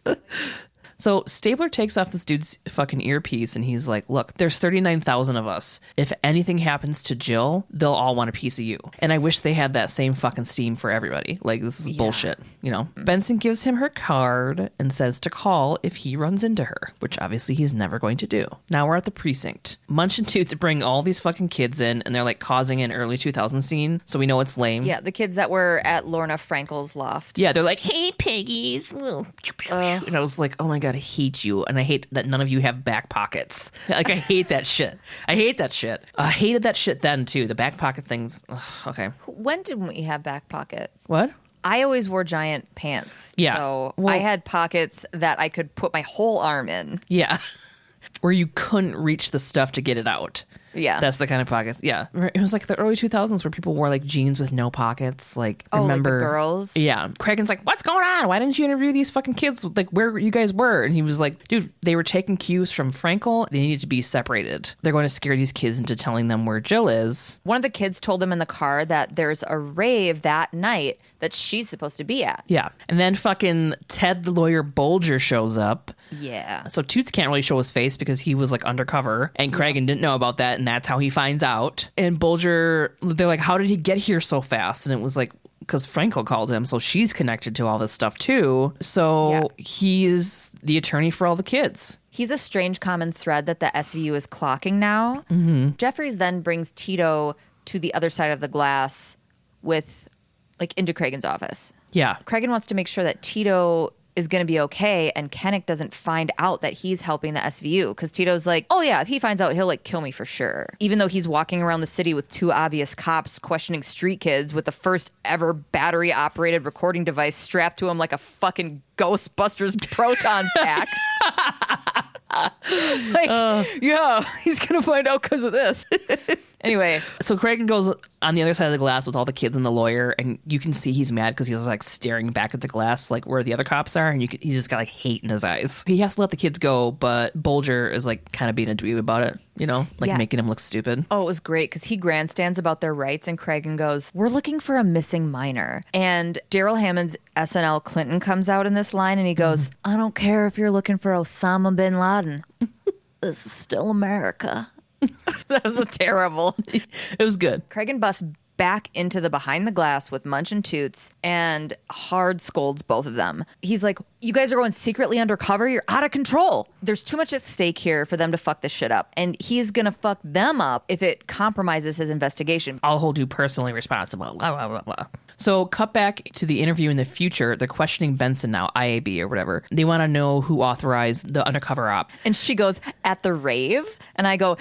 So Stabler takes off this dude's fucking earpiece and he's like, look, there's thirty-nine thousand of us. If anything happens to Jill, they'll all want a piece of you. And I wish they had that same fucking steam for everybody. Like, this is yeah. bullshit, you know? Mm-hmm. Benson gives him her card and says to call if he runs into her, which obviously he's never going to do. Now we're at the precinct. Munch and Toots bring all these fucking kids in and they're like causing an early two thousand scene. So we know it's lame. Yeah, the kids that were at Lorna Frankel's loft. Yeah, they're like, hey, piggies. Uh, and I was like, oh my God. I hate you, and I hate that none of you have back pockets. Like, I hate that shit. I hate that shit. I hated that shit then too. The back pocket things. Ugh, okay. When didn't we have back pockets? What? I always wore giant pants. Yeah. So well, I had pockets that I could put my whole arm in. Yeah. Where you couldn't reach the stuff to get it out. Yeah. That's the kind of pockets. Yeah. It was like the early two thousands where people wore like jeans with no pockets. Like, oh, remember like the girls? Yeah. Kragan's like, what's going on? Why didn't you interview these fucking kids? Like, where you guys were? And he was like, dude, they were taking cues from Frankel. They needed to be separated. They're going to scare these kids into telling them where Jill is. One of the kids told them in the car that there's a rave that night that she's supposed to be at. Yeah. And then fucking Ted the lawyer Bulger shows up. Yeah. So Toots can't really show his face because he was like undercover and Kragan yeah. didn't know about that. And that's how he finds out. And Bulger, they're like, how did he get here so fast? And it was like, because Frankel called him. So she's connected to all this stuff, too. So yeah. he's the attorney for all the kids. He's a strange common thread that the S V U is clocking now. Mm-hmm. Jeffries then brings Tito to the other side of the glass with like into Kragan's office. Yeah. Kragan wants to make sure that Tito is going to be okay, and Kanick doesn't find out that he's helping the S V U, because Tito's like, oh yeah, if he finds out, he'll like kill me for sure. Even though he's walking around the city with two obvious cops questioning street kids with the first ever battery-operated recording device strapped to him like a fucking Ghostbusters proton pack. Like, uh, yeah, he's going to find out because of this. Anyway, so Kragan goes on the other side of the glass with all the kids and the lawyer, and you can see he's mad because he's like staring back at the glass, like where the other cops are, and you can, he's just got like hate in his eyes. He has to let the kids go, but Bulger is like kind of being a dweeb about it, you know, like yeah. making him look stupid. Oh, it was great because he grandstands about their rights, and Kragan goes, "We're looking for a missing minor," and Daryl Hammond's S N L Clinton comes out in this line, and he goes, mm. "I don't care if you're looking for Osama bin Laden. This is still America." That was a terrible. It was good. Kragan busts back into the behind the glass with Munch and Toots and hard scolds both of them. He's like, you guys are going secretly undercover. You're out of control. There's too much at stake here for them to fuck this shit up. And he's going to fuck them up if it compromises his investigation. I'll hold you personally responsible. Blah, blah, blah, blah. So cut back to the interview in the future. They're questioning Benson now, I A B or whatever. They want to know who authorized the undercover op. And she goes, at the rave? And I go,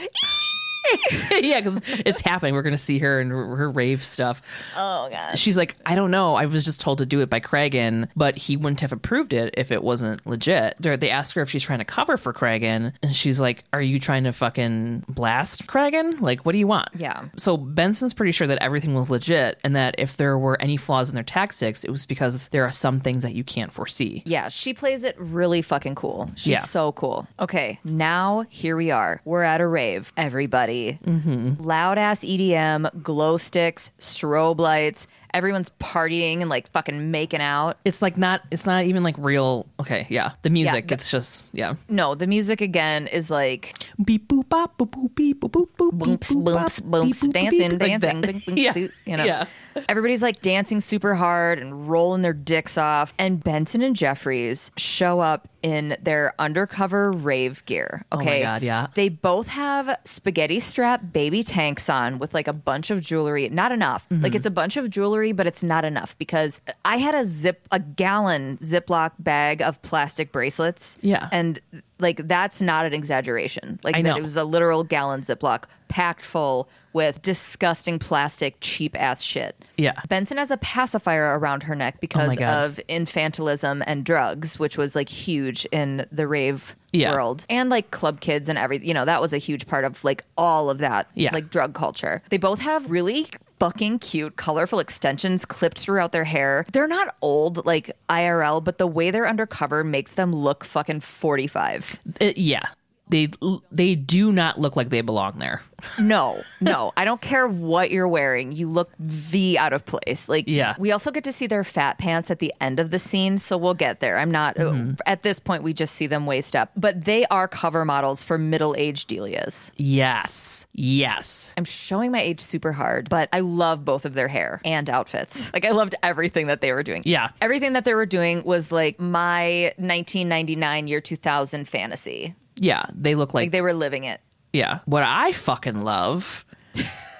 Yeah, because it's happening. We're going to see her and her rave stuff. Oh, God. She's like, I don't know. I was just told to do it by Kragan, but he wouldn't have approved it if it wasn't legit. They ask her if she's trying to cover for Kragan, and she's like, are you trying to fucking blast Kragan? Like, what do you want? Yeah. So Benson's pretty sure that everything was legit and that if there were any flaws in their tactics, it was because there are some things that you can't foresee. Yeah, she plays it really fucking cool. She's yeah. so cool. Okay, now here we are. We're at a rave, everybody. Mm-hmm. Loud ass E D M, glow sticks, strobe lights. Everyone's partying and like fucking making out. It's like not, it's not even like real. Okay, yeah. The music, yeah, the, it's just, yeah. No, the music again is like beep boop bop boop boop beep boop boop boop boops boops boops dancing dancing like bing, yeah. bing, you know. Yeah. Everybody's like dancing super hard and rolling their dicks off, and Benson and Jeffries show up in their undercover rave gear. Okay. Oh my God, yeah. They both have spaghetti strap baby tanks on with like a bunch of jewelry. Not enough. Mm-hmm. Like it's a bunch of jewelry, but it's not enough because I had a zip, a gallon Ziploc bag of plastic bracelets. Yeah. And like that's not an exaggeration. Like I that know. It was a literal gallon Ziploc packed full with disgusting plastic cheap ass shit. Yeah. Benson has a pacifier around her neck because oh of infantilism and drugs, which was like huge in the rave yeah. world. And like club kids and everything, you know, that was a huge part of like all of that, yeah. like drug culture. They both have really fucking cute, colorful extensions clipped throughout their hair. They're not old, like I R L, but the way they're undercover makes them look fucking forty-five. It, yeah. They they do not look like they belong there. No, no. I don't care what you're wearing. You look the out of place. Like, yeah. We also get to see their fat pants at the end of the scene, so we'll get there. I'm not... Mm-hmm. At this point, we just see them waist up. But they are cover models for middle-aged Delias. Yes. Yes. I'm showing my age super hard, but I love both of their hair and outfits. Like, I loved everything that they were doing. Yeah. Everything that they were doing was, like, my nineteen ninety-nine, year two thousand fantasy. Yeah, they look like... Like they were living it. Yeah. What I fucking love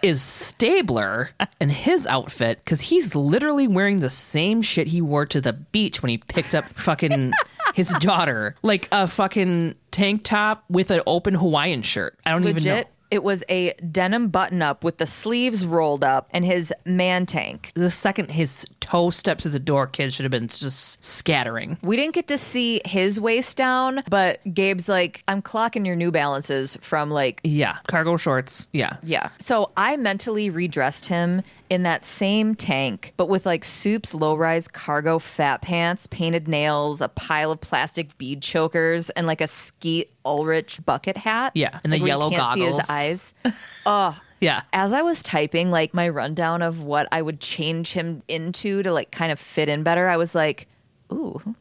is Stabler and his outfit, because he's literally wearing the same shit he wore to the beach when he picked up fucking his daughter. Like a fucking tank top with an open Hawaiian shirt. I don't Legit, even know. It was a denim button-up with the sleeves rolled up and his man tank. The second his toe stepped to the door, kids should have been just scattering. We didn't get to see his waist down, but Gabe's like, I'm clocking your New Balances from like... Yeah, cargo shorts. Yeah. Yeah. So I mentally redressed him in that same tank, but with like Soup's low-rise cargo fat pants, painted nails, a pile of plastic bead chokers, and like a Skeet Ulrich bucket hat. Yeah, and like, the yellow goggles. You can't see his eyes. Oh, yeah. As I was typing like my rundown of what I would change him into to like kind of fit in better, I was like, ooh.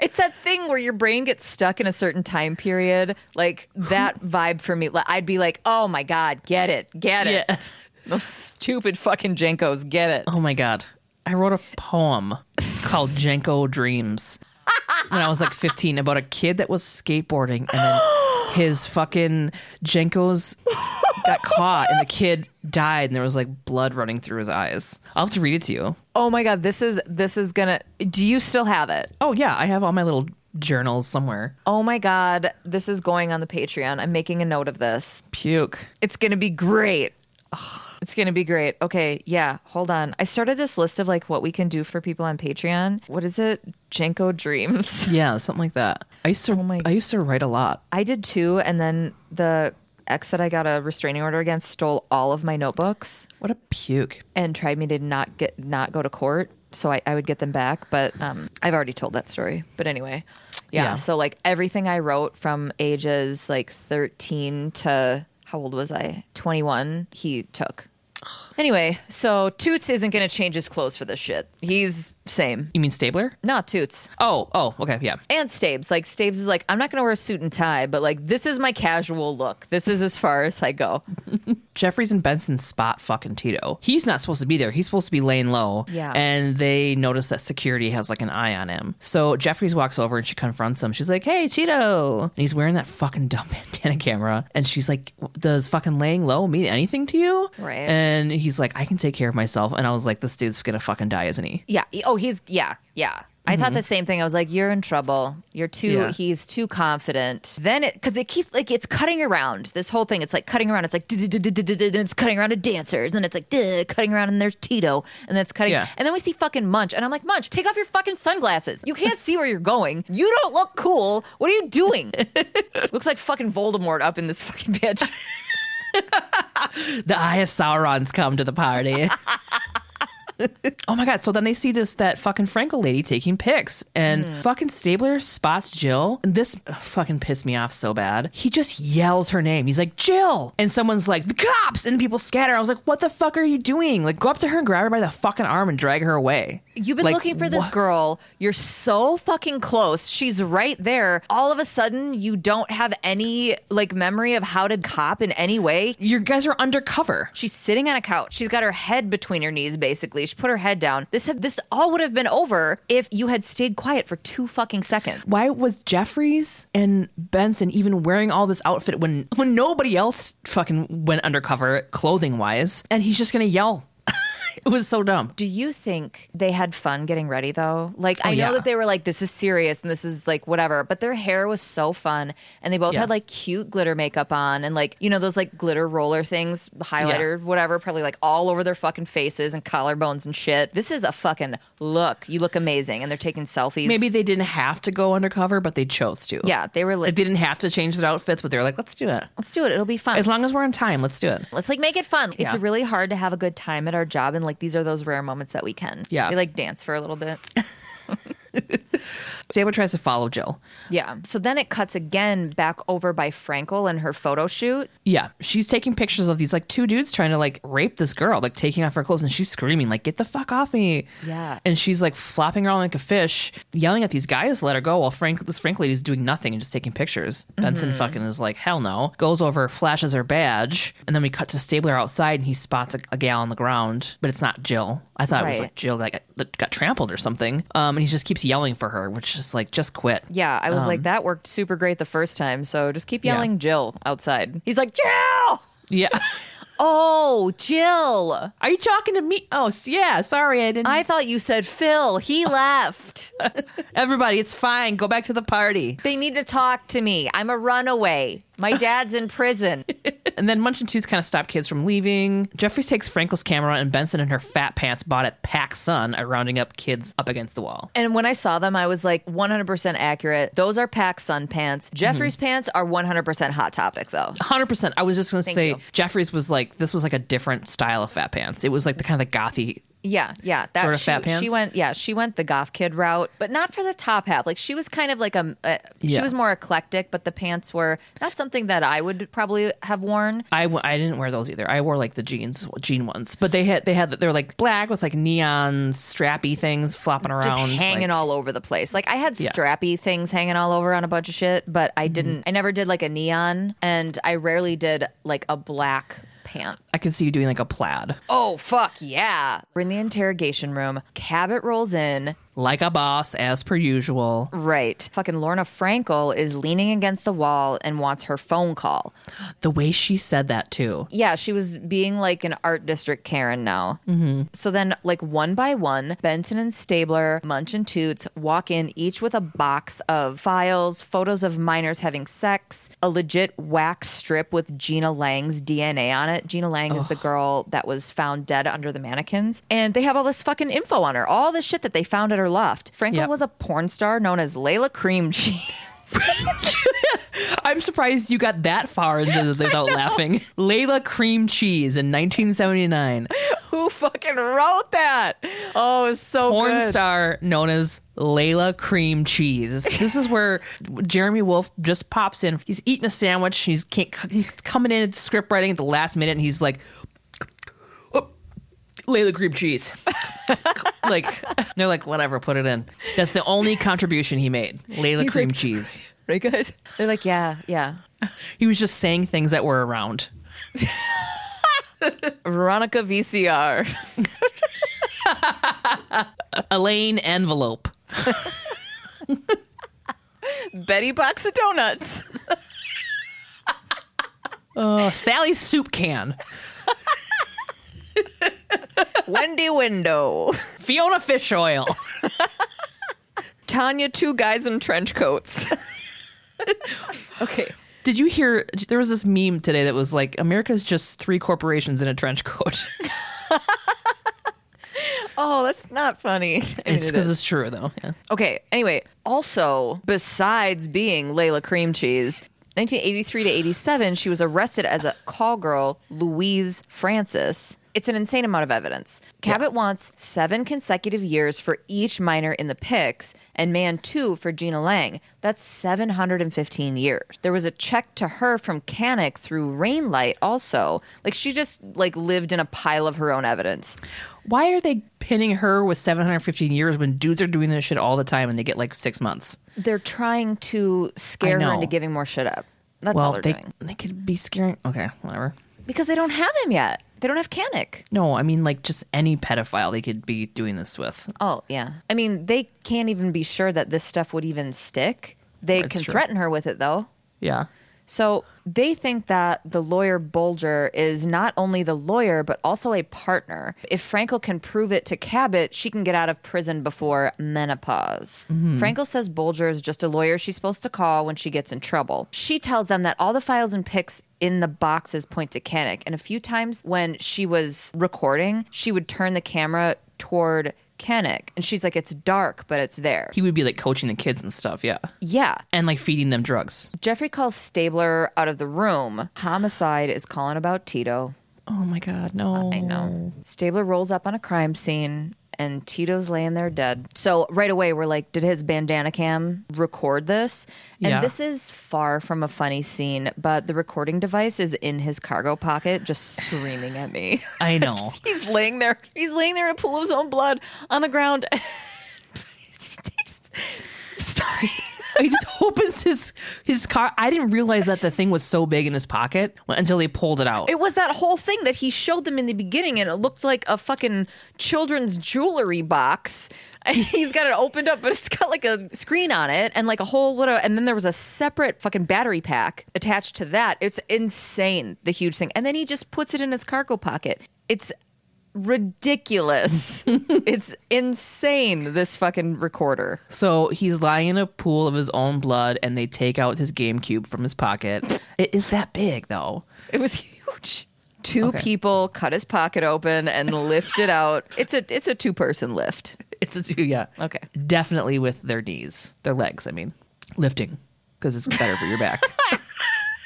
It's that thing where your brain gets stuck in a certain time period. Like that vibe for me. I'd be like, oh my God, get it, get it. Yeah. Those stupid fucking Jenkos, get it. Oh my God. I wrote a poem called Jenko Dreams when I was like fifteen about a kid that was skateboarding and then his fucking Jenkos got caught and the kid died and there was like blood running through his eyes. I'll have to read it to you. Oh my God, this is this is gonna... Do you still have it? Oh yeah, I have all my little journals somewhere. Oh my God, this is going on the Patreon. I'm making a note of this. Puke. It's gonna be great. Ugh. It's going to be great. Okay, yeah, hold on. I started this list of, like, what we can do for people on Patreon. What is it? Jenko Dreams. Yeah, something like that. I used to, oh my, I used to write a lot. I did, too, and then the ex that I got a restraining order against stole all of my notebooks. What a puke. And tried me to not get not go to court, so I, I would get them back. But um, I've already told that story. But anyway, yeah, yeah, so, like, everything I wrote from ages, like, thirteen to, how old was I? twenty-one, he took. Anyway, so Toots isn't going to change his clothes for this shit. He's same. You mean Stabler? No, Toots. Oh, oh, okay, yeah. And Stabes. Like, Stabes is like, I'm not going to wear a suit and tie, but, like, this is my casual look. This is as far as I go. Jeffries and Benson spot fucking Tito. He's not supposed to be there. He's supposed to be laying low. Yeah. And they notice that security has, like, an eye on him. So Jeffries walks over and she confronts him. She's like, hey, Tito. And he's wearing that fucking dumb bandana camera. And she's like, does fucking laying low mean anything to you? Right. And he's like, I can take care of myself. And I was like, this dude's going to fucking die, isn't he? Yeah. Oh, he's, yeah, yeah. I mm-hmm. thought the same thing. I was like, you're in trouble. You're too, yeah. he's too confident. Then it, cause it keeps like, it's cutting around this whole thing. It's like cutting around. It's like, then it's cutting around to dancers. And then it's like, cutting around and there's Tito. And then it's cutting. Yeah. And then we see fucking Munch. And I'm like, Munch, take off your fucking sunglasses. You can't see where you're going. You don't look cool. What are you doing? Looks like fucking Voldemort up in this fucking bitch. The Eye of Sauron's come to the party. Oh my God. So then they see this, that fucking Frankel lady taking pics, and mm. fucking Stabler spots Jill. And this fucking pissed me off so bad. He just yells her name. He's like, Jill. And someone's like, the cops. And people scatter. I was like, what the fuck are you doing? Like, go up to her and grab her by the fucking arm and drag her away. You've been like, looking for this wh- girl. You're so fucking close. She's right there. All of a sudden, you don't have any like memory of how to cop in any way. You guys are undercover. She's sitting on a couch. She's got her head between her knees, basically. She put her head down. This have, this all would have been over if you had stayed quiet for two fucking seconds. Why was Jeffries and Benson even wearing all this outfit when when nobody else fucking went undercover clothing wise? And he's just gonna yell. It was so dumb. Do you think they had fun getting ready, though? Like, oh, I know yeah. that they were like, this is serious and this is like whatever, but their hair was so fun. And they both yeah. had like cute glitter makeup on and like, you know, those like glitter roller things, highlighter, yeah. whatever, probably like all over their fucking faces and collarbones and shit. This is a fucking look. You look amazing. And they're taking selfies. Maybe they didn't have to go undercover, but they chose to. Yeah, they were like, like they didn't have to change their outfits, but they were like, let's do it. Let's do it. It'll be fun. As long as we're on time, let's do it. Let's like make it fun. Yeah. It's really hard to have a good time at our job. And like these are those rare moments that we can. Yeah. We like dance for a little bit. Stabler tries to follow Jill. Yeah. So then it cuts again back over by Frankel and her photo shoot. Yeah. She's taking pictures of these like two dudes trying to like rape this girl, like taking off her clothes, and she's screaming like, get the fuck off me. Yeah. And she's like flopping around like a fish, yelling at these guys to let her go while Frank, this Frank lady's doing nothing and just taking pictures. Benson mm-hmm. fucking is like, hell no. Goes over, flashes her badge, and then we cut to Stabler outside and he spots a, a gal on the ground, but it's not Jill. I thought right. it was like Jill that got, got trampled or something. Um, and he just keeps yelling for her, which is like, just quit. Yeah, I was um, like, that worked super great the first time. So just keep yelling yeah. Jill outside. He's like, Jill! Yeah. Oh, Jill. Are you talking to me? Oh, yeah. Sorry, I didn't. I thought you said Phil. He left. Everybody, it's fine. Go back to the party. They need to talk to me. I'm a runaway. My dad's in prison. And then Munch and Toots kind of stop kids from leaving. Jeffries takes Frankel's camera, and Benson and her fat pants bought at Pac Sun are rounding up kids up against the wall. And when I saw them, I was like, one hundred percent accurate. Those are Pac Sun pants. Jeffries' mm-hmm. pants are one hundred percent Hot Topic, though. one hundred percent. I was just going to say, you. Jeffries was like, this was like a different style of fat pants. It was like the kind of the gothy. Yeah, yeah, that sort of she, fat pants. She went, yeah, she went the goth kid route, but not for the top half. Like she was kind of like a, a yeah. she was more eclectic, but the pants were not something that I would probably have worn. I, w- I didn't wear those either. I wore like the jeans, jean ones, but they had they had they were like black with like neon strappy things flopping around, just hanging like, all over the place. Like I had yeah. strappy things hanging all over on a bunch of shit, but I didn't. Mm-hmm. I never did like a neon, and I rarely did like a black. Pant. I could see you doing like a plaid. Oh, fuck yeah. We're in the interrogation room. Cabot rolls in. Like a boss, as per usual. Right. Fucking Lorna Frankel is leaning against the wall and wants her phone call. The way she said that, too. Yeah, she was being like an art district Karen now. Mm-hmm. So then, like, one by one, Benson and Stabler, Munch and Toots walk in, each with a box of files, photos of minors having sex, a legit wax strip with Gina Lang's D N A on it. Gina Lang oh. is the girl that was found dead under the mannequins. And they have all this fucking info on her. All the shit that they found at her left. Frankel yep. was a porn star known as Layla Cream Cheese. I'm surprised you got that far into it without laughing. Layla Cream Cheese in nineteen seventy-nine. Who fucking wrote that? Oh, it's so porn good. Porn star known as Layla Cream Cheese. This is where Jeremy Wolf just pops in. He's eating a sandwich. He's can't, he's coming in at script writing at the last minute, and he's like, oh, Layla Cream Cheese. Like they're like, whatever, put it in. That's the only contribution he made. Layla He's cream like, cheese. Right, guys? They're like, yeah, yeah. He was just saying things that were around. Veronica V C R. Elaine Envelope. Betty Box of Donuts. uh, Sally's Soup Can. Wendy Window. Fiona Fish Oil. Tanya, two guys in trench coats. Okay. Did you hear, there was this meme today that was like, America's just three corporations in a trench coat. Oh, that's not funny. I mean, it's because it it's true, though. Yeah. Okay. Anyway, also, besides being Layla Cream Cheese, nineteen eighty-three to eighty-seven, she was arrested as a call girl, Louise Francis. It's an insane amount of evidence. Cabot yeah. wants seven consecutive years for each minor in the P I Cs and man two for Gina Lang. That's seven hundred fifteen years. There was a check to her from Kanick through Rainlight also. Like, she just, like, lived in a pile of her own evidence. Why are they pinning her with seven hundred fifteen years when dudes are doing this shit all the time and they get, like, six months? They're trying to scare her into giving more shit up. That's well, all they're they, doing. They could be scaring... Okay, whatever. Because they don't have him yet. They don't have Kanick. No, I mean, like, just any pedophile they could be doing this with. Oh, yeah. I mean, they can't even be sure that this stuff would even stick. They That's can true. threaten her with it, though. Yeah. So they think that the lawyer Bulger is not only the lawyer, but also a partner. If Frankel can prove it to Cabot, she can get out of prison before menopause. Mm-hmm. Frankel says Bulger is just a lawyer she's supposed to call when she gets in trouble. She tells them that all the files and pics in the boxes point to Kanick. And a few times when she was recording, she would turn the camera toward Kanick. And she's like, it's dark, but it's there. He would be like coaching the kids and stuff, yeah. Yeah. And like feeding them drugs. Jeffrey calls Stabler out of the room. Homicide is calling about Tito. Oh my God, no. I know. Stabler rolls up on a crime scene and Tito's laying there dead. So right away we're like, did his bandana cam record this? And yeah. this is far from a funny scene, but the recording device is in his cargo pocket just screaming at me. I know. He's laying there. He's laying there in a pool of his own blood on the ground. He just takes... Sorry. He just opens his his car. I didn't realize that the thing was so big in his pocket until he pulled it out. It was that whole thing that he showed them in the beginning, and it looked like a fucking children's jewelry box. And he's got it opened up, but it's got like a screen on it and like a whole little. And then there was a separate fucking battery pack attached to that. It's insane, the huge thing. And then he just puts it in his cargo pocket. It's ridiculous. It's insane, this fucking recorder. So he's lying in a pool of his own blood and they take out his GameCube from his pocket. It is that big, though. It was huge. Two okay. people cut his pocket open and lift it out. It's a it's a two-person lift. It's a two, yeah. Okay. Definitely with their knees. Their legs, I mean. Lifting. Because it's better for your back.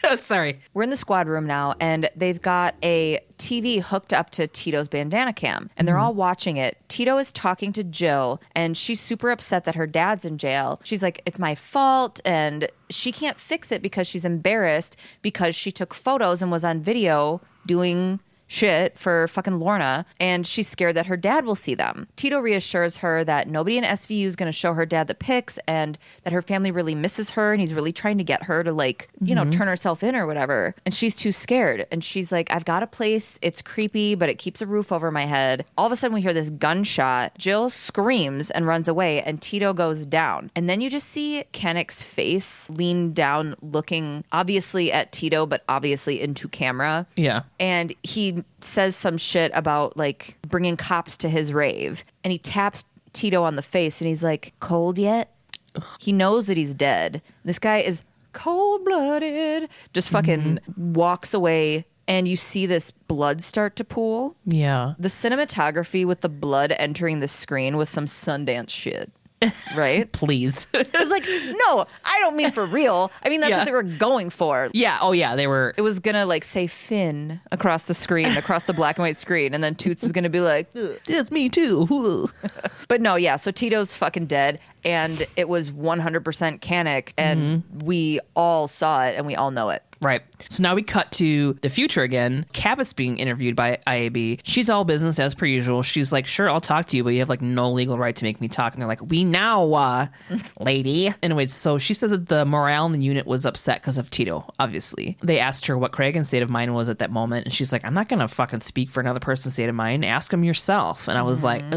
I'm sorry. We're in the squad room now, and they've got a T V hooked up to Tito's bandana cam, and they're mm-hmm. all watching it. Tito is talking to Jill, and she's super upset that her dad's in jail. She's like, it's my fault, and she can't fix it because she's embarrassed because she took photos and was on video doing shit for fucking Lorna, and she's scared that her dad will see them. Tito reassures her that nobody in S V U is going to show her dad the pics and that her family really misses her and he's really trying to get her to, like, you mm-hmm. know, turn herself in or whatever. And she's too scared. And she's like, I've got a place. It's creepy, but it keeps a roof over my head. All of a sudden we hear this gunshot. Jill screams and runs away and Tito goes down. And then you just see Kanick's face lean down, looking obviously at Tito, but obviously into camera. Yeah. And he says some shit about, like, bringing cops to his rave, and he taps Tito on the face and he's like, cold yet? Ugh. He knows that he's dead. This guy is cold-blooded, just fucking mm-hmm. walks away, and you see this blood start to pool. Yeah. The cinematography with the blood entering the screen was some Sundance shit. Right? Please. It was like, no, I don't mean for real. I mean, that's yeah. what they were going for. Yeah. Oh, yeah. They were. It was going to, like, say Finn across the screen, across the black and white screen. And then Toots was going to be like, it's me too. But no, yeah. So Tito's fucking dead. And it was one hundred percent Kanick. And mm-hmm. we all saw it and we all know it. Right. So now we cut to the future again. Cabot's being interviewed by I A B. She's all business as per usual. She's like, sure, I'll talk to you, but you have, like, no legal right to make me talk. And they're like, we now, uh, lady. Anyway, so she says that the morale in the unit was upset because of Tito, obviously. They asked her what Craig's state of mind was at that moment. And she's like, I'm not going to fucking speak for another person's state of mind. Ask him yourself. And I was mm-hmm.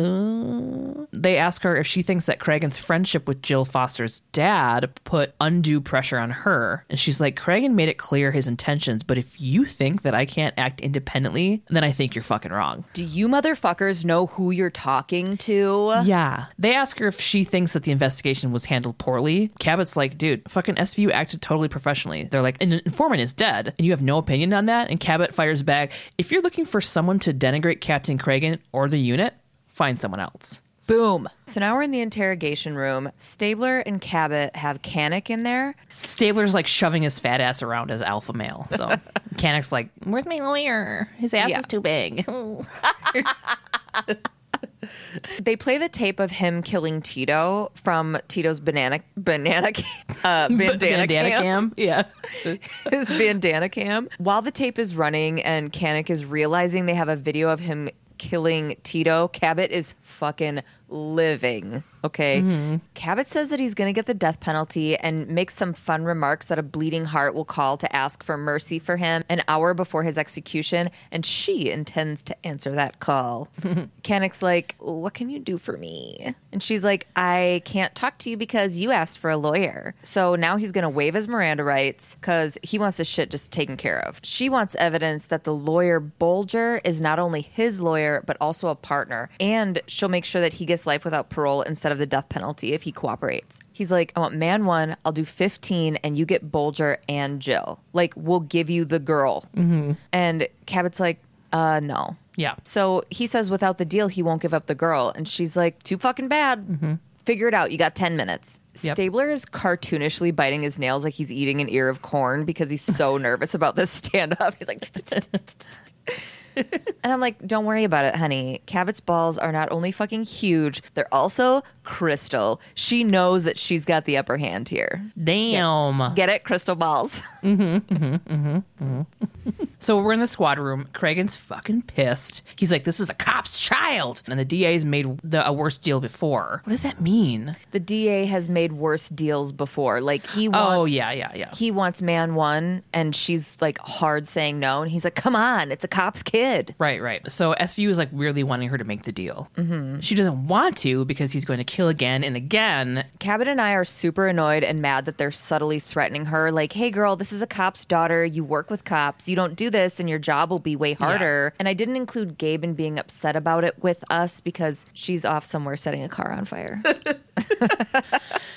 like, uh. They ask her if she thinks that Craig's friendship with Jill Foster's dad put undue pressure on her. And she's like, Craig made it clear clear his intentions, but if you think that I can't act independently, then I think you're fucking wrong. Do you motherfuckers know who you're talking to? Yeah. They ask her if she thinks that the investigation was handled poorly. Cabot's like, dude, fucking S V U acted totally professionally. They're like, an informant is dead, and you have no opinion on that? And Cabot fires back, if you're looking for someone to denigrate Captain Cragen or the unit, find someone else. Boom. So now we're in the interrogation room. Stabler and Cabot have Kanick in there. Stabler's like shoving his fat ass around as alpha male. So Kanick's like, where's my lawyer? His ass yeah. is too big. They play the tape of him killing Tito from Tito's banana banana uh, bandana, bandana cam. cam. Yeah, his bandana cam. While the tape is running and Kanick is realizing they have a video of him killing Tito, Cabot is fucking living. Okay. Mm-hmm. Cabot says that he's going to get the death penalty and makes some fun remarks that a bleeding heart will call to ask for mercy for him an hour before his execution, and she intends to answer that call. Kanick's like, what can you do for me? And she's like, I can't talk to you because you asked for a lawyer. So now he's going to waive his Miranda rights because he wants this shit just taken care of. She wants evidence that the lawyer Bulger is not only his lawyer but also a partner, and she'll make sure that he gets life without parole instead of the death penalty if he cooperates. He's like, I want man one, I'll do fifteen, and you get Bulger and Jill. Like, we'll give you the girl. Mm-hmm. And Cabot's like, uh, no. Yeah. So he says without the deal, he won't give up the girl. And she's like, too fucking bad. Mm-hmm. Figure it out. You got ten minutes. Yep. Stabler is cartoonishly biting his nails like he's eating an ear of corn because he's so nervous about this stand-up. He's like... And I'm like, don't worry about it, honey. Cabot's balls are not only fucking huge, they're also crystal. She knows that she's got the upper hand here. Damn. Yeah. Get it? Crystal balls. Mm-hmm, mm-hmm, mm-hmm, mm-hmm. So we're in the squad room. Cragen's fucking pissed. He's like, this is a cop's child. And the D A's made the, a worse deal before. What does that mean? The D A has made worse deals before. Like, he wants... Oh, yeah, yeah, yeah. He wants man one, and she's, like, hard saying no. And he's like, come on, it's a cop's kid. Right, right. So S V U is like really wanting her to make the deal. Mm-hmm. She doesn't want to because he's going to kill again and again. Cabot and I are super annoyed and mad that they're subtly threatening her. Like, hey girl, this is a cop's daughter. You work with cops. You don't do this and your job will be way harder. Yeah. And I didn't include Gabe in being upset about it with us because she's off somewhere setting a car on fire.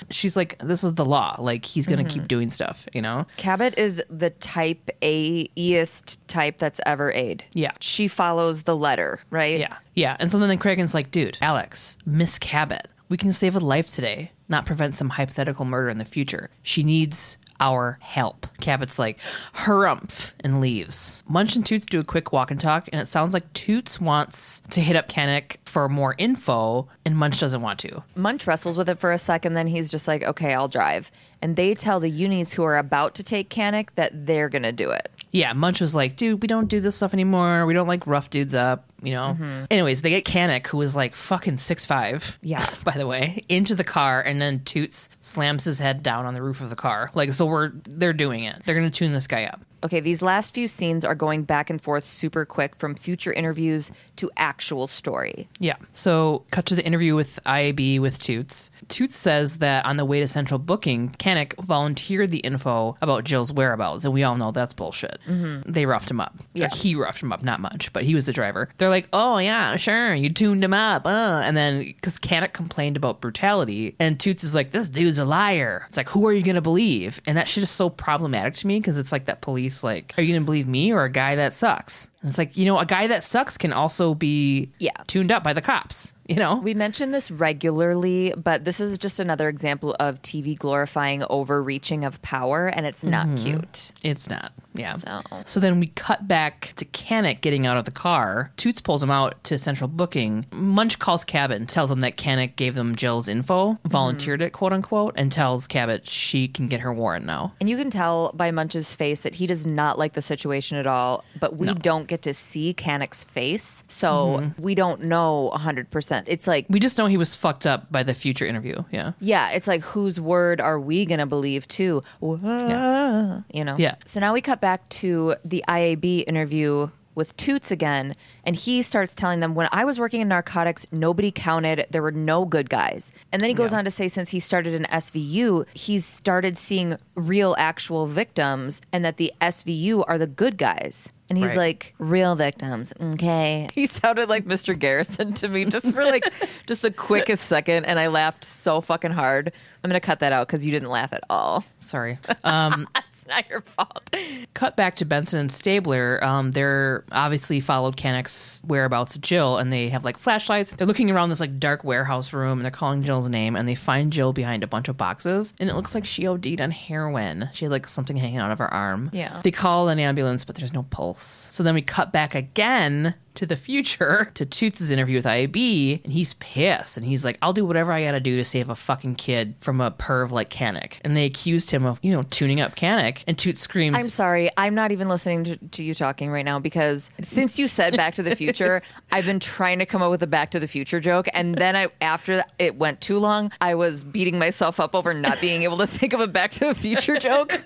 She's like, this is the law. Like, he's going to mm-hmm. keep doing stuff, you know? Cabot is the type A-est type that's ever A'd. Yeah. She follows the letter, right? Yeah. Yeah. And so then Cragen's like, dude, Alex, Miss Cabot, we can save a life today, not prevent some hypothetical murder in the future. She needs our help. Cabot's like, harumph, and leaves. Munch and Toots do a quick walk and talk, and it sounds like Toots wants to hit up Kanick for more info, and Munch doesn't want to. Munch wrestles with it for a second, then he's just like, okay, I'll drive. And they tell the unis who are about to take Kanick that they're going to do it. Yeah, Munch was like, dude, we don't do this stuff anymore. We don't like rough dudes up, you know? Mm-hmm. Anyways, they get Kanick, who is like fucking six five, yeah, by the way, into the car, and then Toots slams his head down on the roof of the car. Like, so we're they're doing it. They're going to tune this guy up. Okay, these last few scenes are going back and forth super quick from future interviews to actual story. Yeah. So cut to the interview with I A B with Toots. Toots says that on the way to central booking, Kanick volunteered the info about Jill's whereabouts, and we all know that's bullshit. Mm-hmm. They roughed him up. Yeah. Or he roughed him up, not much, but he was the driver. They're like, oh, yeah, sure, you tuned him up. Uh. And then, because Kanick complained about brutality, and Toots is like, this dude's a liar. It's like, who are you going to believe? And that shit is so problematic to me, because it's like that police like, are you gonna believe me or a guy that sucks? And it's like, you know, a guy that sucks can also be yeah. tuned up by the cops. You know, we mention this regularly, but this is just another example of T V glorifying overreaching of power, and it's not mm-hmm. cute. It's not. Yeah. So. so then we cut back to Kanick getting out of the car. Toots pulls him out to central booking. Munch calls Cabot and tells him that Kanick gave them Jill's info, volunteered mm-hmm. it, quote unquote, and tells Cabot she can get her warrant now. And you can tell by Munch's face that he does not like the situation at all, but we no. don't get to see Kanick's face, so mm-hmm. we don't know one hundred percent. It's like, we just know he was fucked up by the future interview. Yeah. Yeah. It's like, whose word are we going to believe too? Yeah. You know? Yeah. So now we cut back to the I A B interview with Toots again, and he starts telling them, when I was working in narcotics, nobody counted. There were no good guys. And then he goes yeah. on to say, since he started in S V U, he's started seeing real actual victims, and that the S V U are the good guys. And he's right. like, real victims, okay. He sounded like Mister Garrison to me just for like just the quickest second, and I laughed so fucking hard. I'm going to cut that out because you didn't laugh at all. Sorry. Um, it's not your fault. Cut back to Benson and Stabler. Um, they're obviously followed Kanick's whereabouts of Jill, and they have like flashlights. They're looking around this like dark warehouse room, and they're calling Jill's name, and they find Jill behind a bunch of boxes, and it looks like she O D'd on heroin. She had like something hanging out of her arm. Yeah. They call an ambulance, but there's no pulse. So then we cut back again to the future to Toots' interview with I A B, and he's pissed, and he's like, I'll do whatever I gotta do to save a fucking kid from a perv like Kanick. And they accused him of, you know, tuning up Kanick, and Toots screams, I'm sorry, I'm not even listening to, to you talking right now, because since you said Back to the Future, I've been trying to come up with a Back to the Future joke, and then I after that, it went too long, I was beating myself up over not being able to think of a Back to the Future joke,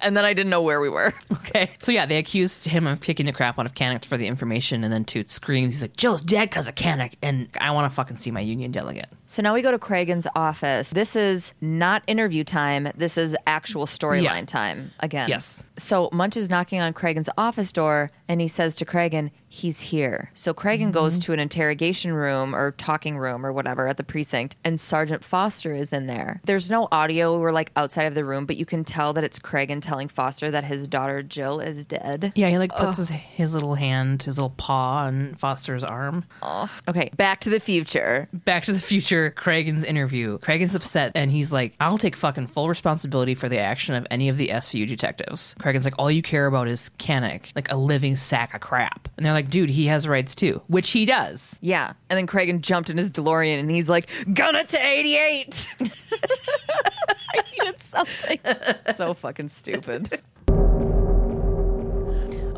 and then I didn't know where we were. Okay. So yeah, they accused him of kicking the crap out of Kanick for the information, and And then Toots screams, he's like, Jill's dead because of Kanick, and I want to fucking see my union delegate. So now we go to Kragan's office. This is not interview time. This is actual storyline yeah. time again. Yes. So Munch is knocking on Kragan's office door, and he says to Kragan, he's here. So Kragan mm-hmm. goes to an interrogation room or talking room or whatever at the precinct, and Sergeant Foster is in there. There's no audio. We're like outside of the room, but you can tell that it's Kragan telling Foster that his daughter Jill is dead. Yeah, he like puts his, his little hand, his little paw on Foster's arm. Oh. Okay, back to the future. Back to the future. Kragan's interview. Kragan's upset, and he's like, I'll take fucking full responsibility for the action of any of the S V U detectives. Kragan's like, all you care about is Kanick, like a living sack of crap. And they're like, dude, he has rights too, which he does. Yeah. And then Kragan jumped in his DeLorean, and he's like, gun it to eighty-eight. I needed something. So fucking stupid.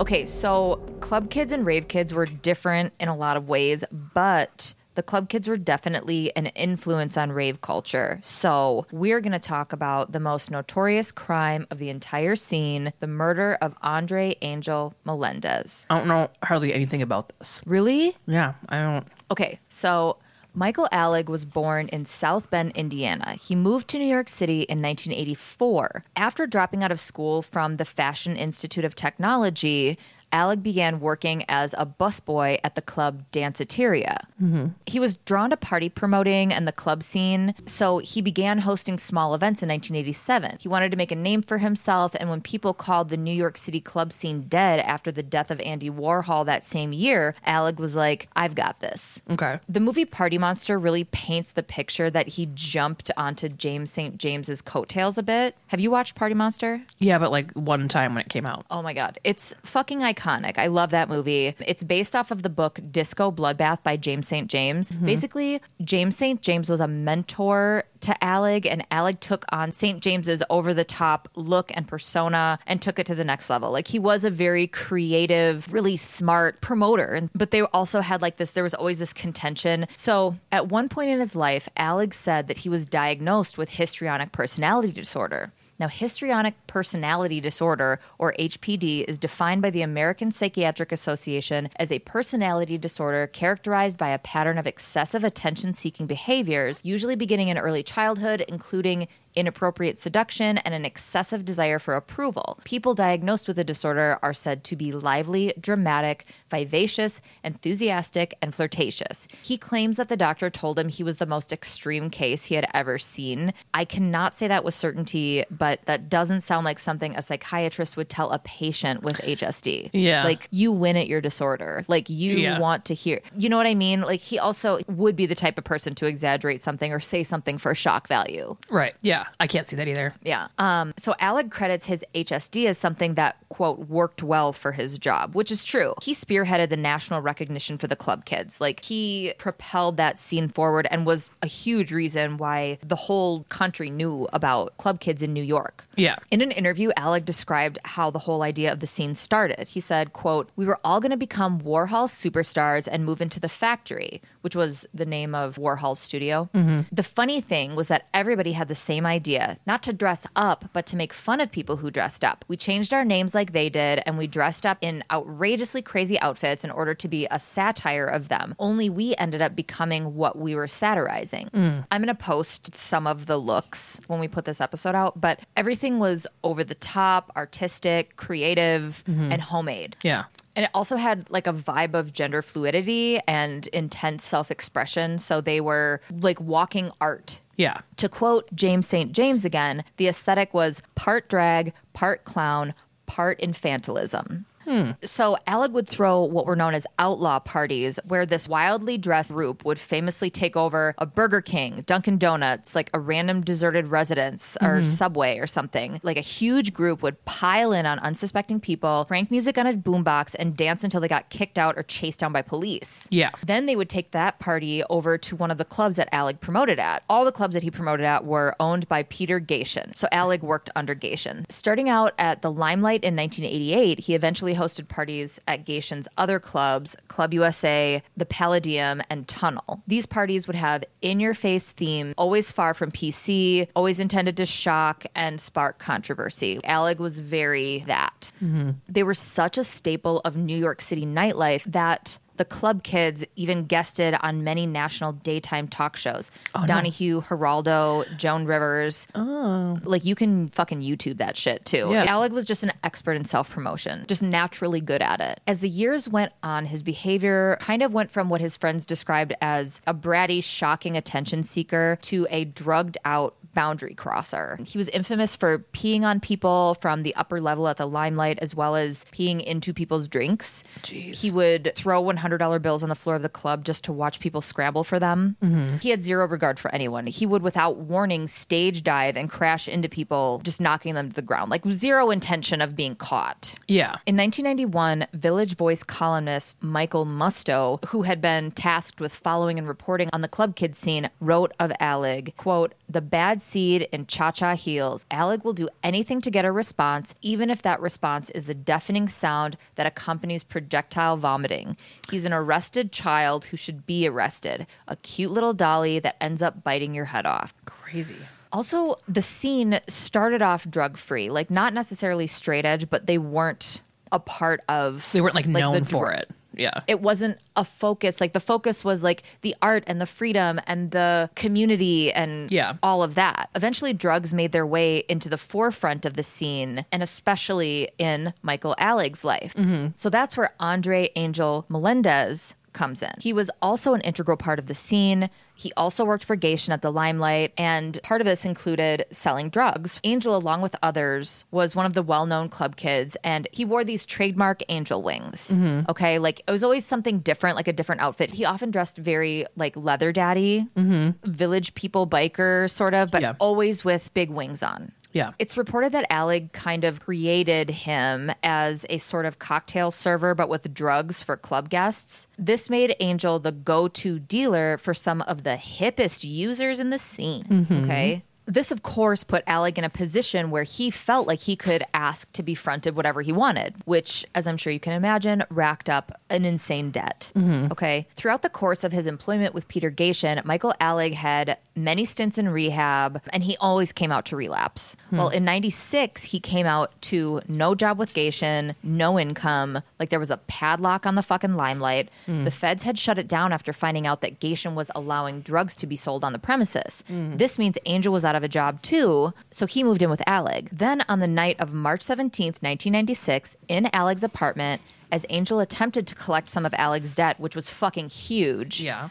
Okay, so club kids and rave kids were different in a lot of ways, but the club kids were definitely an influence on rave culture. So we're going to talk about the most notorious crime of the entire scene, the murder of Andre Angel Melendez. I don't know hardly anything about this. Really? Yeah, I don't. Okay, so Michael Alig was born in South Bend, Indiana. He moved to New York City in nineteen eighty-four. After dropping out of school from the Fashion Institute of Technology, Alig began working as a busboy at the club Danceteria. Mm-hmm. He was drawn to party promoting and the club scene, so he began hosting small events in nineteen eighty-seven. He wanted to make a name for himself, and when people called the New York City club scene dead after the death of Andy Warhol that same year, Alig was like, I've got this. Okay. The movie Party Monster really paints the picture that he jumped onto James Saint James's coattails a bit. Have you watched Party Monster? Yeah, but like one time when it came out. Oh my God. It's fucking iconic. I love that movie. It's based off of the book Disco Bloodbath by James Saint James. Mm-hmm. Basically, James Saint James was a mentor to Alig, and Alig took on Saint James's over-the-top look and persona and took it to the next level. Like, he was a very creative, really smart promoter, but they also had like this, there was always this contention. So at one point in his life, Alig said that he was diagnosed with histrionic personality disorder. Now, histrionic personality disorder, or H P D, is defined by the American Psychiatric Association as a personality disorder characterized by a pattern of excessive attention-seeking behaviors, usually beginning in early childhood, including inappropriate seduction and an excessive desire for approval. People diagnosed with the disorder are said to be lively, dramatic, vivacious, enthusiastic, and flirtatious. He claims that the doctor told him he was the most extreme case he had ever seen. I cannot say that with certainty, but that doesn't sound like something a psychiatrist would tell a patient with H S D. Yeah. Like, you win at your disorder. Like, you yeah. want to hear. You know what I mean? Like, he also would be the type of person to exaggerate something or say something for shock value. Right. Yeah. I can't see that either. Yeah. Um, so Alig credits his H S D as something that, quote, worked well for his job, which is true. He spearheaded the national recognition for the club kids. Like, he propelled that scene forward and was a huge reason why the whole country knew about club kids in New York. Yeah. In an interview, Alig described how the whole idea of the scene started. He said, quote, we were all going to become Warhol superstars and move into the factory, which was the name of Warhol's studio. Mm-hmm. The funny thing was that everybody had the same idea idea, not to dress up, but to make fun of people who dressed up. We changed our names like they did, and we dressed up in outrageously crazy outfits in order to be a satire of them. Only we ended up becoming what we were satirizing. Mm. I'm going to post some of the looks when we put this episode out, but everything was over the top, artistic, creative, mm-hmm. and homemade. Yeah. And it also had like a vibe of gender fluidity and intense self-expression. So they were like walking art. Yeah. To quote James Saint James again, the aesthetic was part drag, part clown, part infantilism. Hmm. So Alig would throw what were known as outlaw parties where this wildly dressed group would famously take over a Burger King, Dunkin' Donuts, like a random deserted residence or mm-hmm. Subway or something. Like a huge group would pile in on unsuspecting people, crank music on a boombox, and dance until they got kicked out or chased down by police. Yeah. Then they would take that party over to one of the clubs that Alig promoted at. All the clubs that he promoted at were owned by Peter Gatien. So Alig worked under Gatien. Starting out at the Limelight in nineteen eighty-eight, he eventually hosted parties at Gatien's other clubs, Club U S A, the Palladium, and Tunnel. These parties would have in-your-face theme, always far from P C, always intended to shock and spark controversy. Alig was very that. Mm-hmm. They were such a staple of New York City nightlife that the club kids even guested on many national daytime talk shows. Oh, Donahue, no. Geraldo, Joan Rivers. Oh. Like, you can fucking YouTube that shit, too. Yeah. Alig was just an expert in self-promotion, just naturally good at it. As the years went on, his behavior kind of went from what his friends described as a bratty, shocking attention seeker to a drugged-out boundary crosser. He was infamous for peeing on people from the upper level at the Limelight, as well as peeing into people's drinks. Jeez. He would throw one hundred dollar bills on the floor of the club just to watch people scramble for them. Mm-hmm. He had zero regard for anyone. He would, without warning, stage dive and crash into people, just knocking them to the ground. Like, zero intention of being caught. Yeah. In nineteen ninety-one, Village Voice columnist Michael Musto, who had been tasked with following and reporting on the club kid scene, wrote of Alig, quote, "The bad seed in cha-cha heels. Alig will do anything to get a response, even if that response is the deafening sound that accompanies projectile vomiting. He's an arrested child who should be arrested. A cute little dolly that ends up biting your head off." Crazy. Also, the scene started off drug-free. Like, not necessarily straight edge, but they weren't a part of... They weren't, like, like known the, for it. Yeah. It wasn't a focus. Like, the focus was, like, the art and the freedom and the community and yeah. all of that. Eventually, drugs made their way into the forefront of the scene, and especially in Michael Alig's life. Mm-hmm. So that's where Andre Angel Melendez comes in. He was also an integral part of the scene. He also worked for Gatien at the Limelight, and part of this included selling drugs. Angel, along with others, was one of the well-known club kids, and he wore these trademark angel wings, mm-hmm. okay? Like, it was always something different, like a different outfit. He often dressed very, like, leather daddy, mm-hmm. village people biker, sort of, but yeah. always with big wings on. Yeah. It's reported that Alig kind of created him as a sort of cocktail server, but with drugs for club guests. This made Angel the go-to dealer for some of the hippest users in the scene, mm-hmm. okay? This, of course, put Alig in a position where he felt like he could ask to be fronted whatever he wanted, which, as I'm sure you can imagine, racked up an insane debt. Mm-hmm. Okay. Throughout the course of his employment with Peter Gatien, Michael Alig had many stints in rehab, and he always came out to relapse. Mm. Well, in ninety-six, he came out to no job with Gatien, no income. Like, there was a padlock on the fucking Limelight. Mm. The feds had shut it down after finding out that Gatien was allowing drugs to be sold on the premises. Mm. This means Angel was out of a job too, so he moved in with Alig. Then on the night of March seventeenth, nineteen ninety-six, in Alig's apartment, as Angel attempted to collect some of Alig's debt, which was fucking huge, yeah.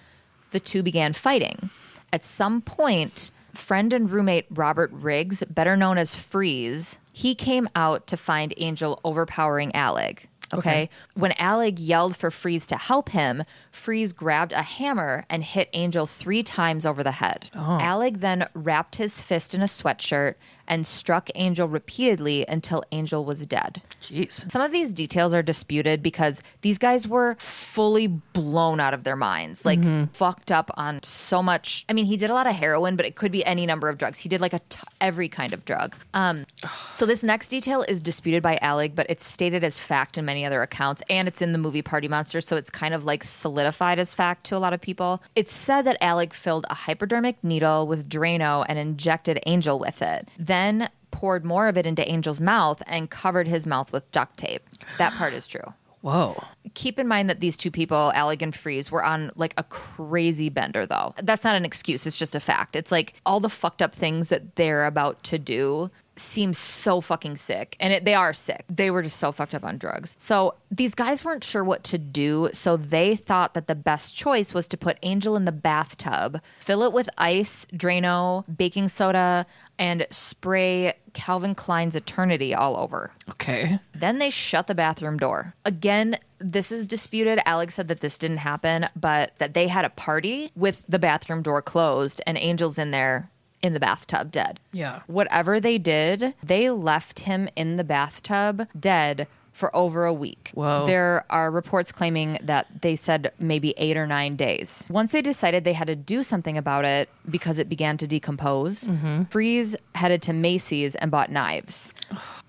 the two began fighting. At some point, friend and roommate Robert Riggs, better known as Freeze, he came out to find Angel overpowering Alig. Okay. okay. When Alig yelled for Freeze to help him, Freeze grabbed a hammer and hit Angel three times over the head. Oh. Alig then wrapped his fist in a sweatshirt and struck Angel repeatedly until Angel was dead. Jeez. Some of these details are disputed because these guys were fully blown out of their minds, like mm-hmm. fucked up on so much. I mean, he did a lot of heroin, but it could be any number of drugs. He did like a t- every kind of drug. Um, so this next detail is disputed by Alig, but it's stated as fact in many other accounts, and it's in the movie Party Monster, so it's kind of like solidified as fact to a lot of people. It's said that Alig filled a hypodermic needle with Drano and injected Angel with it. Then poured more of it into Angel's mouth and covered his mouth with duct tape. That part is true. Whoa. Keep in mind that these two people, Alig and Freeze, were on like a crazy bender, though. That's not an excuse. It's just a fact. It's like all the fucked up things that they're about to do seem so fucking sick. And it, they are sick. They were just so fucked up on drugs. So these guys weren't sure what to do. So they thought that the best choice was to put Angel in the bathtub, fill it with ice, Drano, baking soda, and spray Calvin Klein's Eternity all over. Okay. Then they shut the bathroom door. Again, this is disputed. Alig said that this didn't happen, but that they had a party with the bathroom door closed and Angel's in there in the bathtub dead. Yeah. Whatever they did, they left him in the bathtub dead for over a week. Whoa. There are reports claiming that they said maybe eight or nine days. Once they decided they had to do something about it because it began to decompose, mm-hmm. Freeze headed to Macy's and bought knives.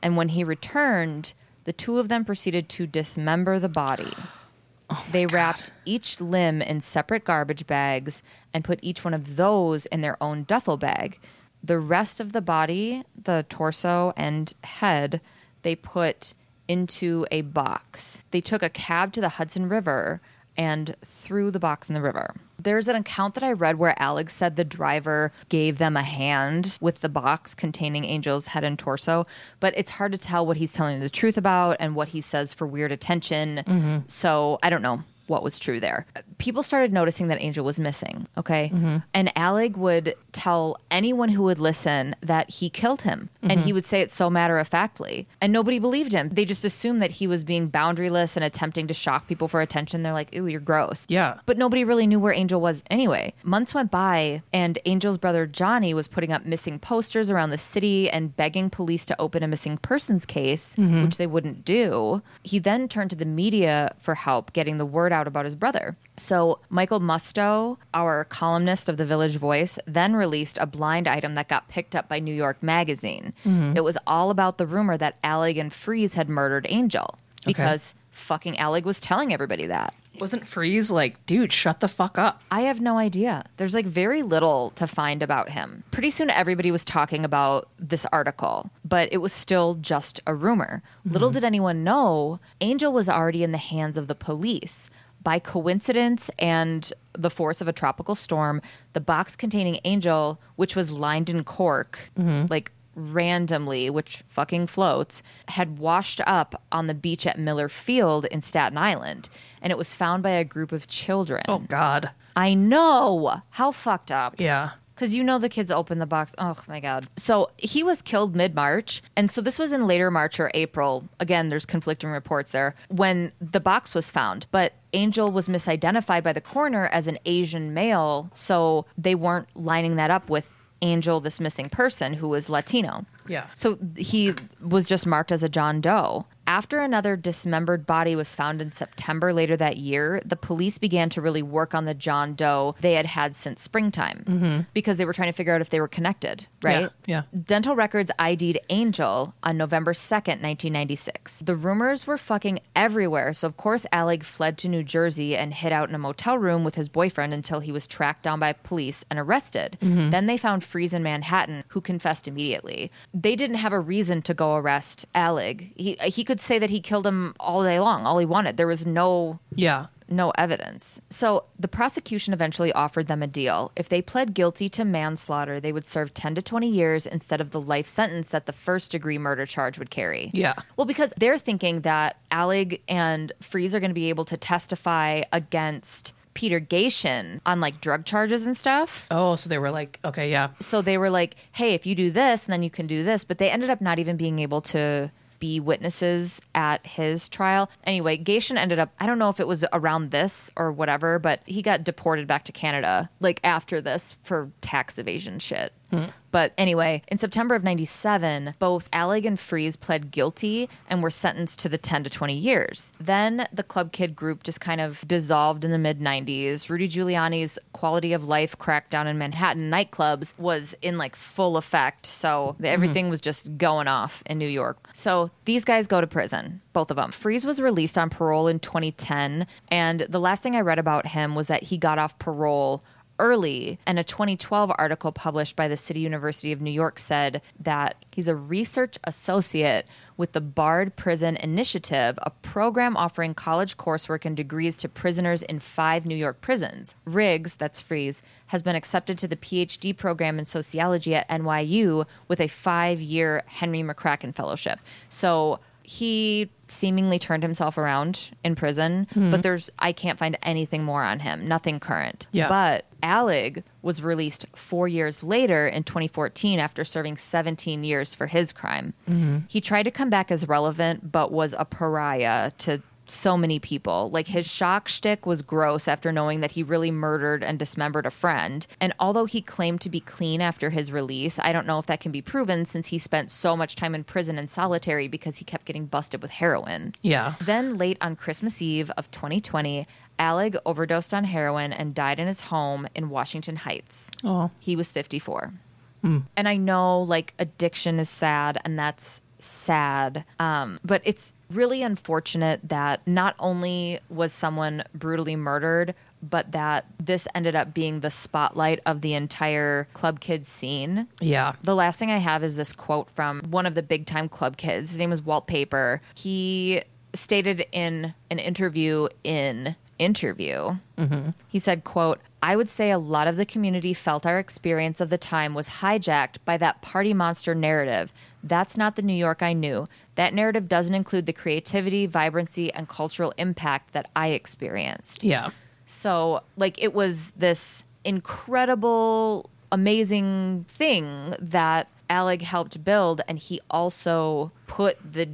And when he returned, the two of them proceeded to dismember the body. Oh they wrapped God. each limb in separate garbage bags and put each one of those in their own duffel bag. The rest of the body, the torso and head, they put into a box. They took a cab to the Hudson River and threw the box in the river. There's an account that I read where Alig said the driver gave them a hand with the box containing Angel's head and torso, but it's hard to tell what he's telling the truth about and what he says for weird attention. Mm-hmm. So I don't know what was true there. People started noticing that Angel was missing, okay? Mm-hmm. And Alig would tell anyone who would listen that he killed him, mm-hmm. and he would say it so matter-of-factly. And nobody believed him. They just assumed that he was being boundaryless and attempting to shock people for attention. They're like, ooh, you're gross. Yeah. But nobody really knew where Angel was anyway. Months went by, and Angel's brother Johnny was putting up missing posters around the city and begging police to open a missing persons case, mm-hmm. which they wouldn't do. He then turned to the media for help, getting the word out about his brother. So Michael Musto, our columnist of the Village Voice, then released a blind item that got picked up by New York Magazine. Mm-hmm. It was all about the rumor that Alig and Freeze had murdered Angel because okay. fucking Alig was telling everybody that. Wasn't Freeze like, dude, shut the fuck up? I have no idea. There's like very little to find about him. Pretty soon everybody was talking about this article, but it was still just a rumor. Mm-hmm. Little did anyone know, Angel was already in the hands of the police. By coincidence and the force of a tropical storm, the box containing Angel, which was lined in cork, mm-hmm. like randomly, which fucking floats, had washed up on the beach at Miller Field in Staten Island. And it was found by a group of children. Oh, God. I know. How fucked up. Yeah. Because you know the kids opened the box. Oh, my God. So he was killed mid-March. And so this was in later March or April. Again, there's conflicting reports there. When the box was found. But Angel was misidentified by the coroner as an Asian male. So they weren't lining that up with Angel, this missing person, who was Latino. Yeah. So he was just marked as a John Doe. After another dismembered body was found in September later that year, the police began to really work on the John Doe they had had since springtime mm-hmm. because they were trying to figure out if they were connected, right? Yeah, yeah. Dental records I D'd Angel on November second, nineteen ninety-six. The rumors were fucking everywhere, so of course Alig fled to New Jersey and hid out in a motel room with his boyfriend until he was tracked down by police and arrested. Mm-hmm. Then they found Freeze in Manhattan, who confessed immediately. They didn't have a reason to go arrest Alig. He, he could say that he killed him all day long, all he wanted. There was no yeah no evidence. So the prosecution eventually offered them a deal. If they pled guilty to manslaughter, they would serve ten to twenty years instead of the life sentence that the first degree murder charge would carry. Yeah. Well, because they're thinking that Alig and Freeze are going to be able to testify against Peter Gatien on like drug charges and stuff. Oh, so they were like, okay, yeah. So they were like, hey, if you do this, then you can do this. But they ended up not even being able to be witnesses at his trial. Anyway, Gatien ended up, I don't know if it was around this or whatever, but he got deported back to Canada, like after this, for tax evasion shit. Hmm. But anyway, in September of ninety-seven, both Alig and Freeze pled guilty and were sentenced to the ten to twenty years. Then the Club Kid group just kind of dissolved in the mid nineties. Rudy Giuliani's quality of life crackdown in Manhattan nightclubs was in like full effect. So everything mm-hmm. was just going off in New York. So these guys go to prison, both of them. Freeze was released on parole in twenty ten. And the last thing I read about him was that he got off parole early, and a twenty twelve article published by the City University of New York said that he's a research associate with the Barred Prison Initiative, a program offering college coursework and degrees to prisoners in five New York prisons. Riggs, that's Freeze, has been accepted to the P H D program in sociology at N Y U with a five-year Henry McCracken Fellowship. So he seemingly turned himself around in prison, mm-hmm. but there's I can't find anything more on him, nothing current. Yeah. But Alig was released four years later in twenty fourteen after serving seventeen years for his crime. Mm-hmm. He tried to come back as relevant, but was a pariah to so many people. Like, his shock shtick was gross after knowing that he really murdered and dismembered a friend. And although he claimed to be clean after his release, I don't know if that can be proven since he spent so much time in prison and solitary because he kept getting busted with heroin. Yeah. Then late on Christmas Eve of twenty twenty, Alig overdosed on heroin and died in his home in Washington Heights. Oh. He was fifty-four. Mm. And I know, like, addiction is sad, and that's sad. Um, but it's really unfortunate that not only was someone brutally murdered, but that this ended up being the spotlight of the entire Club Kid scene. Yeah. The last thing I have is this quote from one of the big time Club Kids. His name was Walt Paper. He stated in an interview in Interview, mm-hmm. he said, quote, "I would say a lot of the community felt our experience of the time was hijacked by that Party Monster narrative. That's not the New York I knew. That narrative doesn't include the creativity, vibrancy, and cultural impact that I experienced." Yeah. So, like, it was this incredible, amazing thing that Alig helped build, and he also put the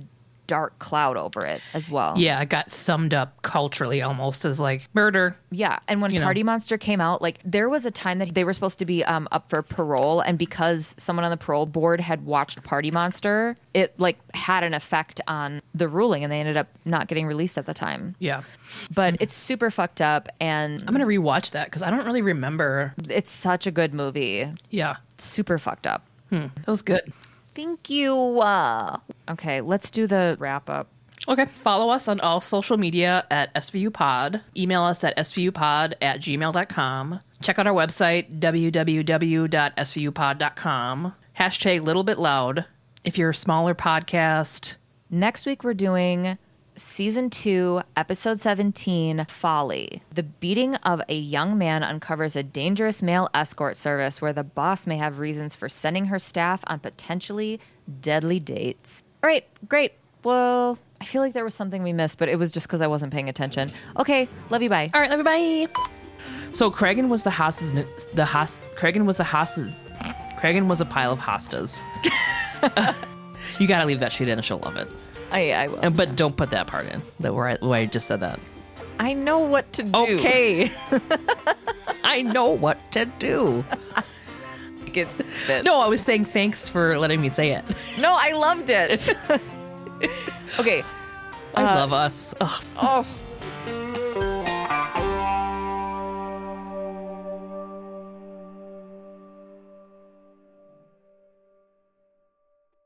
dark cloud over it as well. Yeah, it got summed up culturally almost as like murder. Yeah, and when Party know. Monster came out, like, there was a time that they were supposed to be um, up for parole, and because someone on the parole board had watched Party Monster, it like had an effect on the ruling, and they ended up not getting released at the time. Yeah. But mm-hmm. it's super fucked up, and I'm going to rewatch that because I don't really remember. It's such a good movie. Yeah. It's super fucked up. Hmm. That was good. Thank you. Uh, okay, let's do the wrap up. Okay. Follow us on all social media at S V U Pod. Email us at S V U pod at gmail dot com. Check out our website, w w w dot s v u pod dot com. Hashtag Little Bit Loud. If you're a smaller podcast. Next week, we're doing Season two, Episode seventeen, Folly. The beating of a young man uncovers a dangerous male escort service where the boss may have reasons for sending her staff on potentially deadly dates. All right, great. Well, I feel like there was something we missed, but it was just because I wasn't paying attention. Okay, love you, bye. All right, love you, bye. So Kragan was the hostas... The hos, Kragan was the hostas... Kragan was a pile of hostas. You gotta leave that shit in and she'll love it. I, I will. But don't put that part in that where I, where I just said that. I know what to do. Okay. I know what to do. No, I was saying thanks for letting me say it. No, I loved it. Okay. I uh, love us. Ugh. Oh.